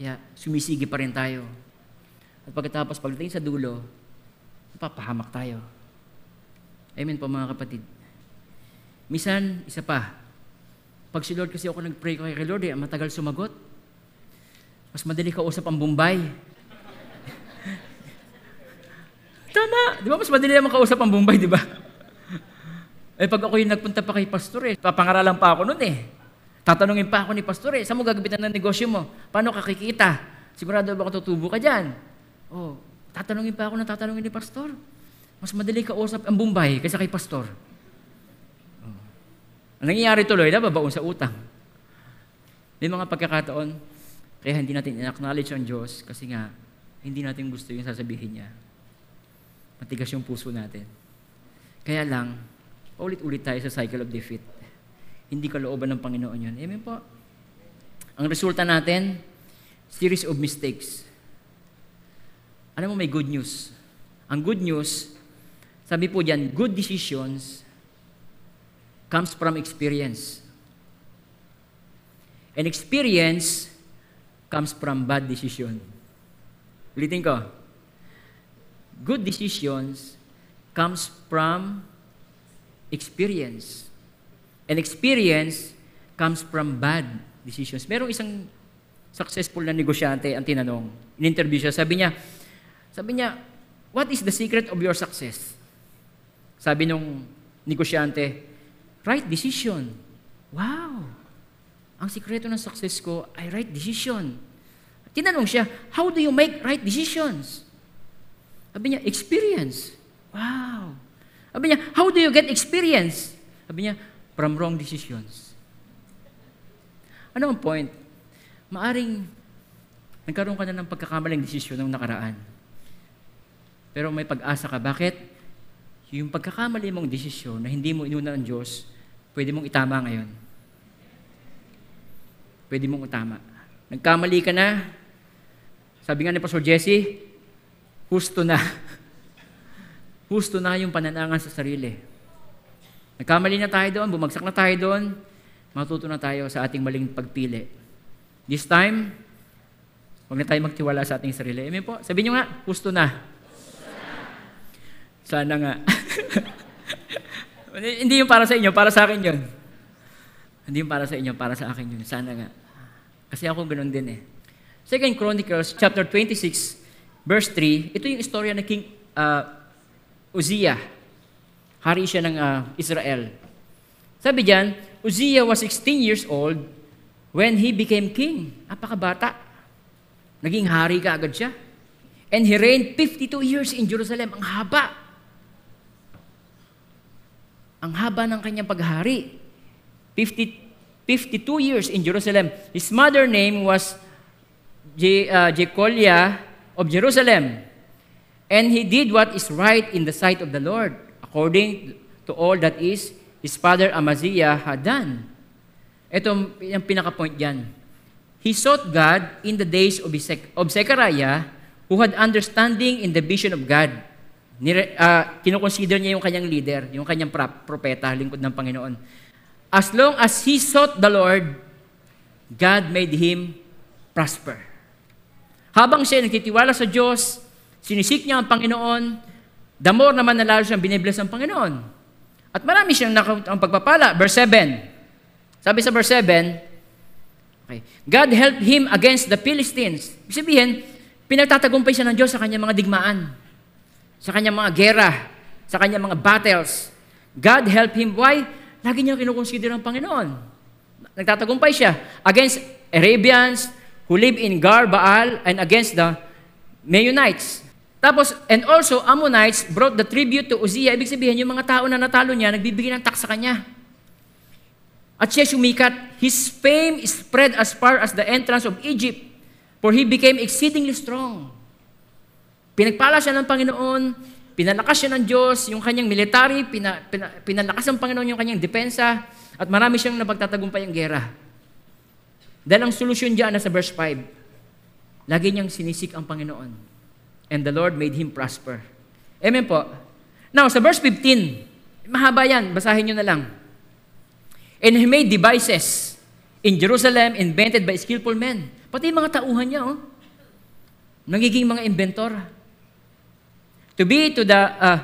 Kaya sumisigi pa rin tayo. At pagkatapos, pagdating sa dulo, napapahamak tayo. Amen po mga kapatid. Minsan, isa pa. Pag si Lord kasi ako nag-pray kay Lord, eh, matagal sumagot. Mas madali kausap ang Bombay. Tama. Di ba? Mas madali naman kausap ang Bombay, di ba? Eh, pag ako yung nagpunta pa kay Pastor, eh, papangaralan pa ako nun eh. Tatanungin pa ako ni Pastor, eh, saan mo gagabitan ng negosyo mo? Paano ka kikita? Sigurado ba ako tutubo ka dyan? Oh, tatanungin pa ako na tatanungin ni Pastor. Mas madali kausap ang Bombay kaysa kay Pastor. Oh. Ang nangyayari tuloy, nababaon sa utang. May mga pagkakataon, kaya hindi natin in-acknowledge ang Diyos kasi nga, hindi natin gusto yung sasabihin niya. Matigas yung puso natin. Kaya lang, paulit-ulit tayo sa cycle of defeat. Hindi kalooban ng Panginoon yun. Amen po. Ang resulta natin, series of mistakes. Alam mo, may good news. Ang good news, sabi po diyan, good decisions comes from experience. And experience comes from bad decision. Ulitin ko. Good decisions comes from experience. And experience comes from bad decisions. Merong isang successful na negosyante ang tinanong. In-interview siya, sabi niya, sabi niya, what is the secret of your success? Sabi nung negosyante, right decision. Wow! Ang sikreto ng success ko ay right decision. Tinanong siya, how do you make right decisions? Sabi niya, experience. Wow! Sabi niya, how do you get experience? Sabi niya, from wrong decisions. Ano ang point? Maaring nagkaroon ka na ng pagkakamaling desisyon ng nakaraan. Pero may pag-asa ka. Bakit? Yung pagkakamali mong desisyon na hindi mo inuna ang Diyos, pwede mong itama ngayon. Pwede mong itama. Nagkamali ka na, sabi nga ni Pastor Jesse, husto na. Husto na yung pananangan sa sarili. Nagkamali na tayo doon, bumagsak na tayo doon, matuto na tayo sa ating maling pagpili. This time, huwag na tayo magtiwala sa ating sarili. Amen po? Sabihin nyo nga, husto na. Sana nga. Hindi yung para sa inyo, para sa akin yun. Hindi yung para sa inyo, para sa akin yun. Sana nga. Kasi ako ganun din eh. Second Chronicles, chapter twenty-six, verse three, ito yung istorya ng King uh, Uzziah. Hari siya ng uh, Israel. Sabi diyan, Uzziah was sixteen years old when he became king. Napakabata. Naging hari ka agad siya. And he reigned fifty-two years in Jerusalem. Ang haba. Ang haba ng kanyang paghari. fifty, fifty-two years in Jerusalem. His mother name was Je, uh, Jecoliah of Jerusalem. And he did what is right in the sight of the Lord, according to all that is his father Amaziah had done. Ito yung pinaka-point dyan. He sought God in the days of, Zech- of Zechariah, who had understanding in the vision of God. Nire, uh, kinukonsider niya yung kanyang leader, yung kanyang prop, propeta, lingkod ng Panginoon. As long as he sought the Lord, God made him prosper. Habang siya nagtitiwala sa Diyos, sinisik niya ang Panginoon, the more naman na lalo siyang binibless ng Panginoon. At marami siyang ang pagpapala. Verse seven. Sabi sa verse seven, okay, God helped him against the Philistines. Ibig sabihin, pinagtatagumpay siya ng Diyos sa kanyang mga digmaan, sa kanyang mga gera, sa kanyang mga battles. God helped him. Why? Lagi niya kinukonsider ng Panginoon. Nagtatagumpay siya against Arabians who live in Gar Baal and against the Meunites. Tapos, and also Ammonites brought the tribute to Uzziah. Ibig sabihin, yung mga tao na natalo niya, nagbibigay ng tax sa kanya. At siya sumikat. His fame spread as far as the entrance of Egypt, for he became exceedingly strong. Pinagpala siya ng Panginoon, pinalakas siya ng Diyos, yung kanyang military, pina, pina, pinalakas ng Panginoon yung kanyang depensa, at marami siyang napagtatagumpay ang gera. Dahil ang solusyon diyan na sa verse five, lagi niyang sinisik ang Panginoon. And the Lord made him prosper. Amen po. Now, sa verse fifteen, mahaba yan, basahin nyo na lang. And he made devices in Jerusalem invented by skillful men. Pati mga tauhan niya, oh. Nagiging mga inventor. To be to the uh,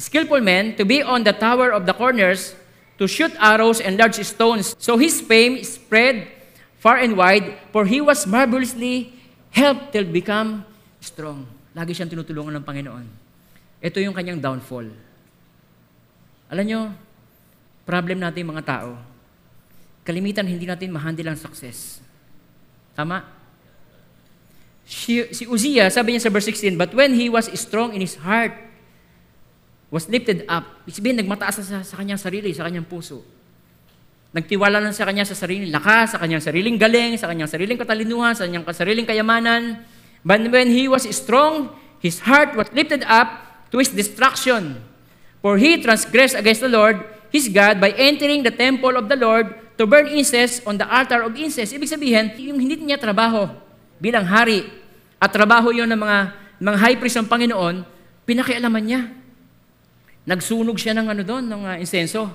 skillful men, to be on the tower of the corners, to shoot arrows and large stones. So his fame spread far and wide, for he was marvelously helped till become strong. Lagi siyang tinutulungan ng Panginoon. Ito yung kanyang downfall. Alam nyo, problem natin mga tao. Kalimitan, hindi natin ma-handle ang success. Tama? Si, si Uzziah, sabi niya sa verse sixteen, but when he was strong in his heart, was lifted up. Ibig sabihin, nagmataas sa, sa kanyang sarili, sa kanyang puso. Nagtiwala lang sa kanya sa sariling lakas, sa kanyang sariling galing, sa kanyang sariling katalinuhan, sa kanyang sariling kayamanan. But when he was strong, his heart was lifted up to his destruction. For he transgressed against the Lord, his God, by entering the temple of the Lord to burn incense on the altar of incense. Ibig sabihin, yung hindi niya trabaho bilang hari, at trabaho yun ng mga, mga high priest ng Panginoon, pinakialaman niya. Nagsunog siya ng ano doon, ng uh, insenso.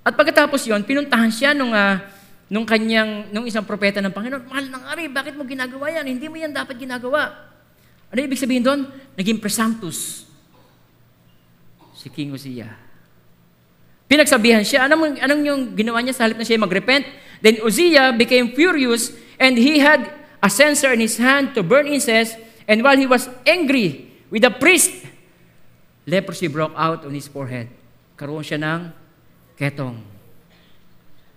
At pagkatapos yon, pinuntahan siya nung... Uh, nung kanyang, nung isang propeta ng Panginoon, mahal ng ari, bakit mo ginagawa yan? Hindi mo yan dapat ginagawa. Ano ibig sabihin doon? Naging presumptuous si King Uzziah. Pinagsabihan siya, anong, anong yung ginawa niya sa halip na siya mag-repent? Then Uzziah became furious and he had a censer in his hand to burn incense, and while he was angry with the priest, leprosy broke out on his forehead. Karoon siya ng ketong.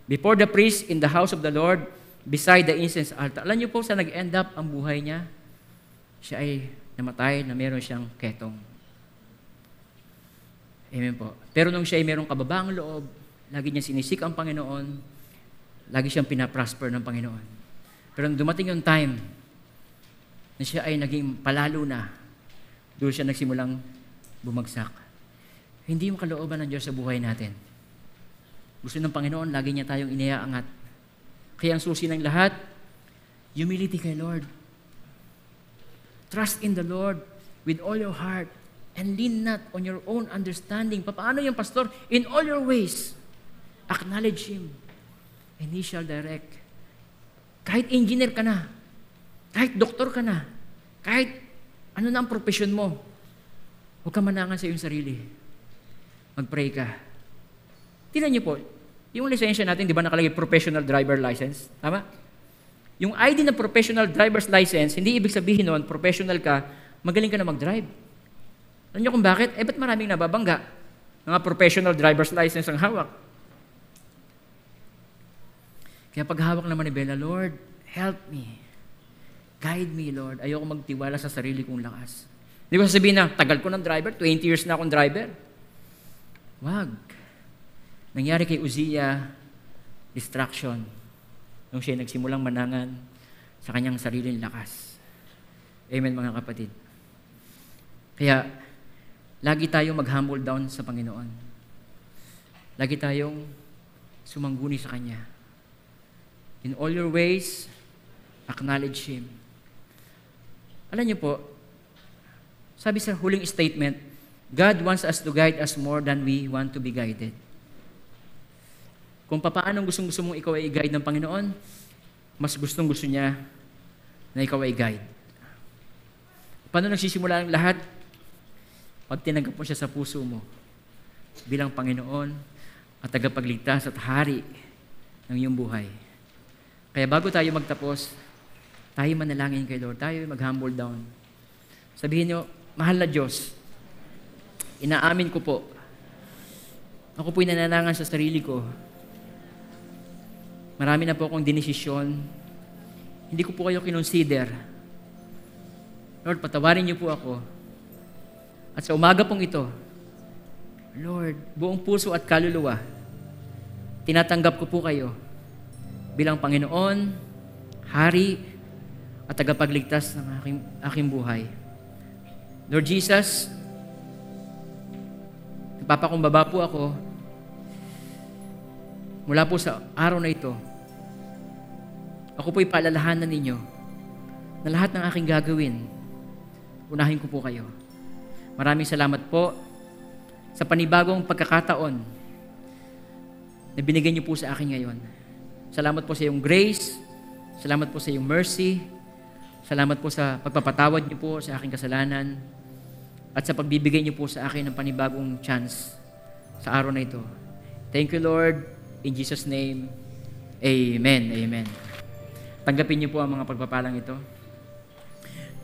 Before the priest in the house of the Lord, beside the incense altar. Alam niyo po, sa nag-end up ang buhay niya, siya ay namatay na meron siyang ketong. Amen po. Pero nung siya ay merong kababaang loob, lagi niya sinisik ang Panginoon, lagi siyang pinaprosper ng Panginoon. Pero nung dumating yung time na siya ay naging palalo na, doon siya nagsimulang bumagsak. Hindi yung kalooban ng Diyos sa buhay natin. Gusto ng Panginoon, lagi niya tayong iniaangat. Kaya ang susi ng lahat, humility kay Lord. Trust in the Lord with all your heart and lean not on your own understanding. Paano yung pastor? In all your ways, acknowledge Him and He shall direct. Kahit engineer ka na, kahit doktor ka na, kahit ano na ang profession mo, huwag ka manangan sa iyong sarili. Mag-pray ka. Tignan niyo po, yung lisensya natin, di ba nakalagay professional driver license? Tama? Yung I D na professional driver's license, hindi ibig sabihin noon, professional ka, magaling ka na mag-drive. Alam niyo kung bakit? Eh, ba't maraming nababangga? Mga professional driver's license ang hawak. Kaya pag hawak naman ni Bella, Lord, help me. Guide me, Lord. Ayoko magtiwala sa sarili kong lakas. Hindi ko sasabihin na, tagal ko ng driver, twenty years na akong driver. Wag. Nangyari kay Uzziah, distraction. Nung siya nagsimulang manangan sa kanyang sariling lakas. Amen, mga kapatid. Kaya, lagi tayong mag-humble down sa Panginoon. Lagi tayong sumangguni sa Kanya. In all your ways, acknowledge Him. Alam niyo po, sabi sa huling statement, God wants us to guide us more than we want to be guided. Kung paano gustong-gusto mong ikaw ay i-guide ng Panginoon, mas gustong-gusto niya na ikaw ay i-guide. Paano nagsisimula ang lahat? Pag tinanggap mo siya sa puso mo bilang Panginoon at tagapagligtas at hari ng iyong buhay. Kaya bago tayo magtapos, tayo manalangin kay Lord. Tayo mag-humble down. Sabihin niyo, mahal na Diyos, inaamin ko po, ako po'y nananangan sa sarili ko. Marami na po akong dinesisyon. Hindi ko po kayo kinonsider. Lord, patawarin niyo po ako. At sa umaga pong ito, Lord, buong puso at kaluluwa, tinatanggap ko po kayo bilang Panginoon, Hari, at tagapagligtas ng aking, aking buhay. Lord Jesus, nagpapakumbaba po ako mula po sa araw na ito. Ako po'y paalalahanan ninyo na lahat ng aking gagawin, unahin ko po kayo. Maraming salamat po sa panibagong pagkakataon na binigay niyo po sa akin ngayon. Salamat po sa iyong grace, salamat po sa iyong mercy, salamat po sa pagpapatawad niyo po sa aking kasalanan at sa pagbibigay niyo po sa akin ng panibagong chance sa araw na ito. Thank you, Lord. In Jesus' name, Amen, Amen. Tanggapin niyo po ang mga pagpapalang ito.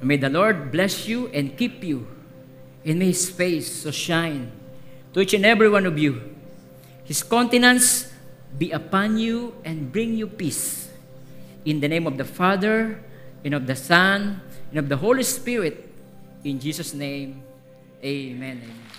May the Lord bless you and keep you. And may His face so shine to each and every one of you. His countenance be upon you and bring you peace. In the name of the Father, and of the Son, and of the Holy Spirit. In Jesus' name, Amen, Amen.